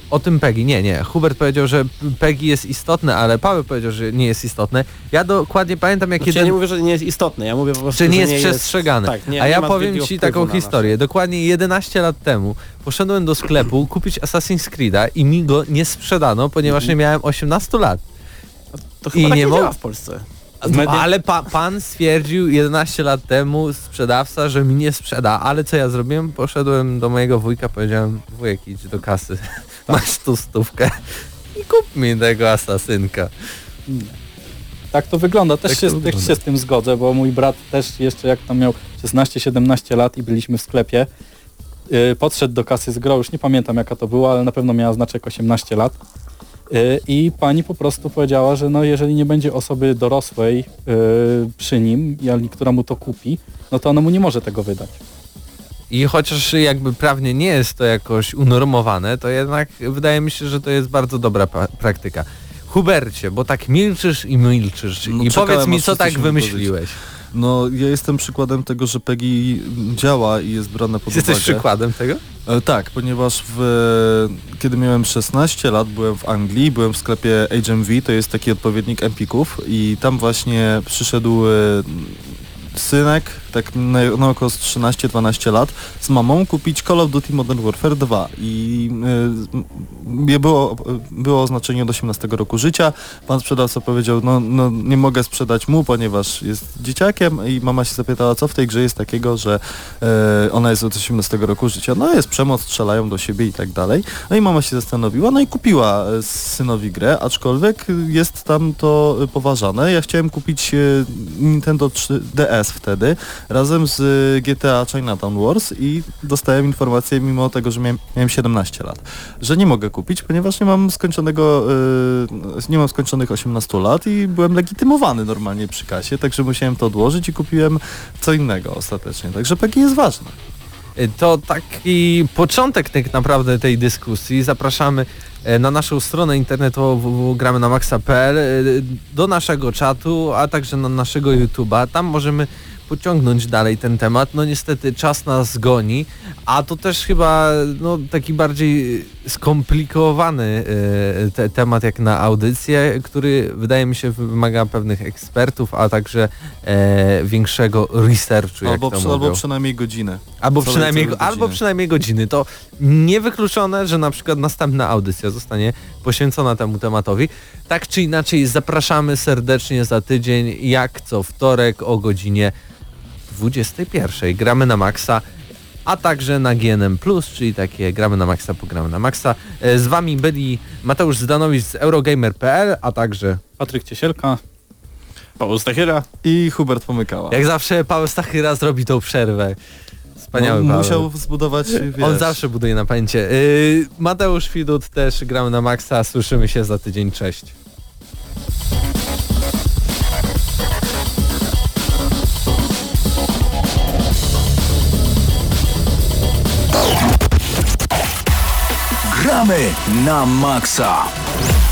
O tym P E G I. Nie, nie. Hubert powiedział, że P E G I jest istotne, ale Paweł powiedział, że nie jest istotne. Ja dokładnie pamiętam, jak znaczy, jeden... Ja nie mówię, że nie jest istotne, ja mówię po prostu, że nie jest nie przestrzegane. Jest... Tak, nie, a ja powiem ci taką historię. Dokładnie jedenaście lat temu poszedłem do sklepu kupić Assassin's Creed'a i mi go nie sprzedano, ponieważ nie miałem osiemnaście lat. To chyba I tak nie, nie działa mo- w Polsce. No, ale pa- pan stwierdził jedenaście lat temu, sprzedawca, że mi nie sprzeda, ale co ja zrobiłem? Poszedłem do mojego wujka, powiedziałem, wujek, idź do kasy, masz tu stówkę i kup mi tego asasynka. Tak to wygląda, też, tak się, to wygląda. Też się z tym zgodzę, bo mój brat też jeszcze jak tam miał szesnaście siedemnaście lat i byliśmy w sklepie, yy, podszedł do kasy z grą, już nie pamiętam jaka to była, ale na pewno miała znaczek osiemnaście lat. I pani po prostu powiedziała, że no jeżeli nie będzie osoby dorosłej yy, przy nim, która mu to kupi, no to ona mu nie może tego wydać. I chociaż jakby prawnie nie jest to jakoś unormowane, to jednak wydaje mi się, że to jest bardzo dobra pra- praktyka. Hubercie, bo tak milczysz i milczysz no i powiedz mi, co tak wymyśliłeś. No ja jestem przykładem tego, że P E G I działa i jest brane pod uwagę. Jesteś przykładem tego? E, tak, ponieważ w, e, kiedy miałem szesnaście lat byłem w Anglii, byłem w sklepie H M V, to jest taki odpowiednik Empików i tam właśnie przyszedł e, synek tak na około trzynaście dwanaście lat, z mamą kupić Call of Duty Modern Warfare dwa i y, było, było oznaczenie od osiemnastego roku życia. Pan sprzedawca powiedział, no, no nie mogę sprzedać mu, ponieważ jest dzieciakiem, i mama się zapytała, co w tej grze jest takiego, że y, ona jest od osiemnastego roku życia. No jest przemoc, strzelają do siebie i tak dalej. No i mama się zastanowiła, no i kupiła synowi grę, aczkolwiek jest tam to poważane. Ja chciałem kupić Nintendo D S wtedy razem z G T A Chinatown Wars i dostałem informację, mimo tego, że miałem, miałem siedemnaście lat, że nie mogę kupić, ponieważ nie mam skończonego, nie mam skończonych osiemnastu lat i byłem legitymowany normalnie przy kasie, także musiałem to odłożyć i kupiłem co innego ostatecznie. Także P G jest ważne. To taki początek tak naprawdę tej dyskusji. Zapraszamy na naszą stronę internetową w w w kropka gramy na maksa kropka p l, do naszego czatu, a także na naszego YouTube'a. Tam możemy pociągnąć dalej ten temat. No niestety czas nas goni, a to też chyba no, taki bardziej skomplikowany te temat jak na audycję, który wydaje mi się wymaga pewnych ekspertów, a także e, większego researchu. Albo, jak to przy, albo przynajmniej godzinę. Albo przynajmniej, godzinę. albo przynajmniej godziny. To niewykluczone, że na przykład następna audycja zostanie poświęcona temu tematowi. Tak czy inaczej zapraszamy serdecznie za tydzień, jak co wtorek o godzinie dwudziestej pierwszej. Gramy na maksa, a także na G N M plus, czyli takie gramy na maksa, pogramy na maksa. Z wami byli Mateusz Zdanowicz z Eurogamer kropka p l, a także Patryk Ciesielka, Paweł Stachyra i Hubert Pomykała. Jak zawsze Paweł Stachyra zrobi tą przerwę. Wspaniały Paweł. Musiał zbudować, wiesz. On zawsze buduje na pęcie. Yy, Mateusz Widut też gramy na maksa. Słyszymy się za tydzień. Cześć. Gramy na maksa.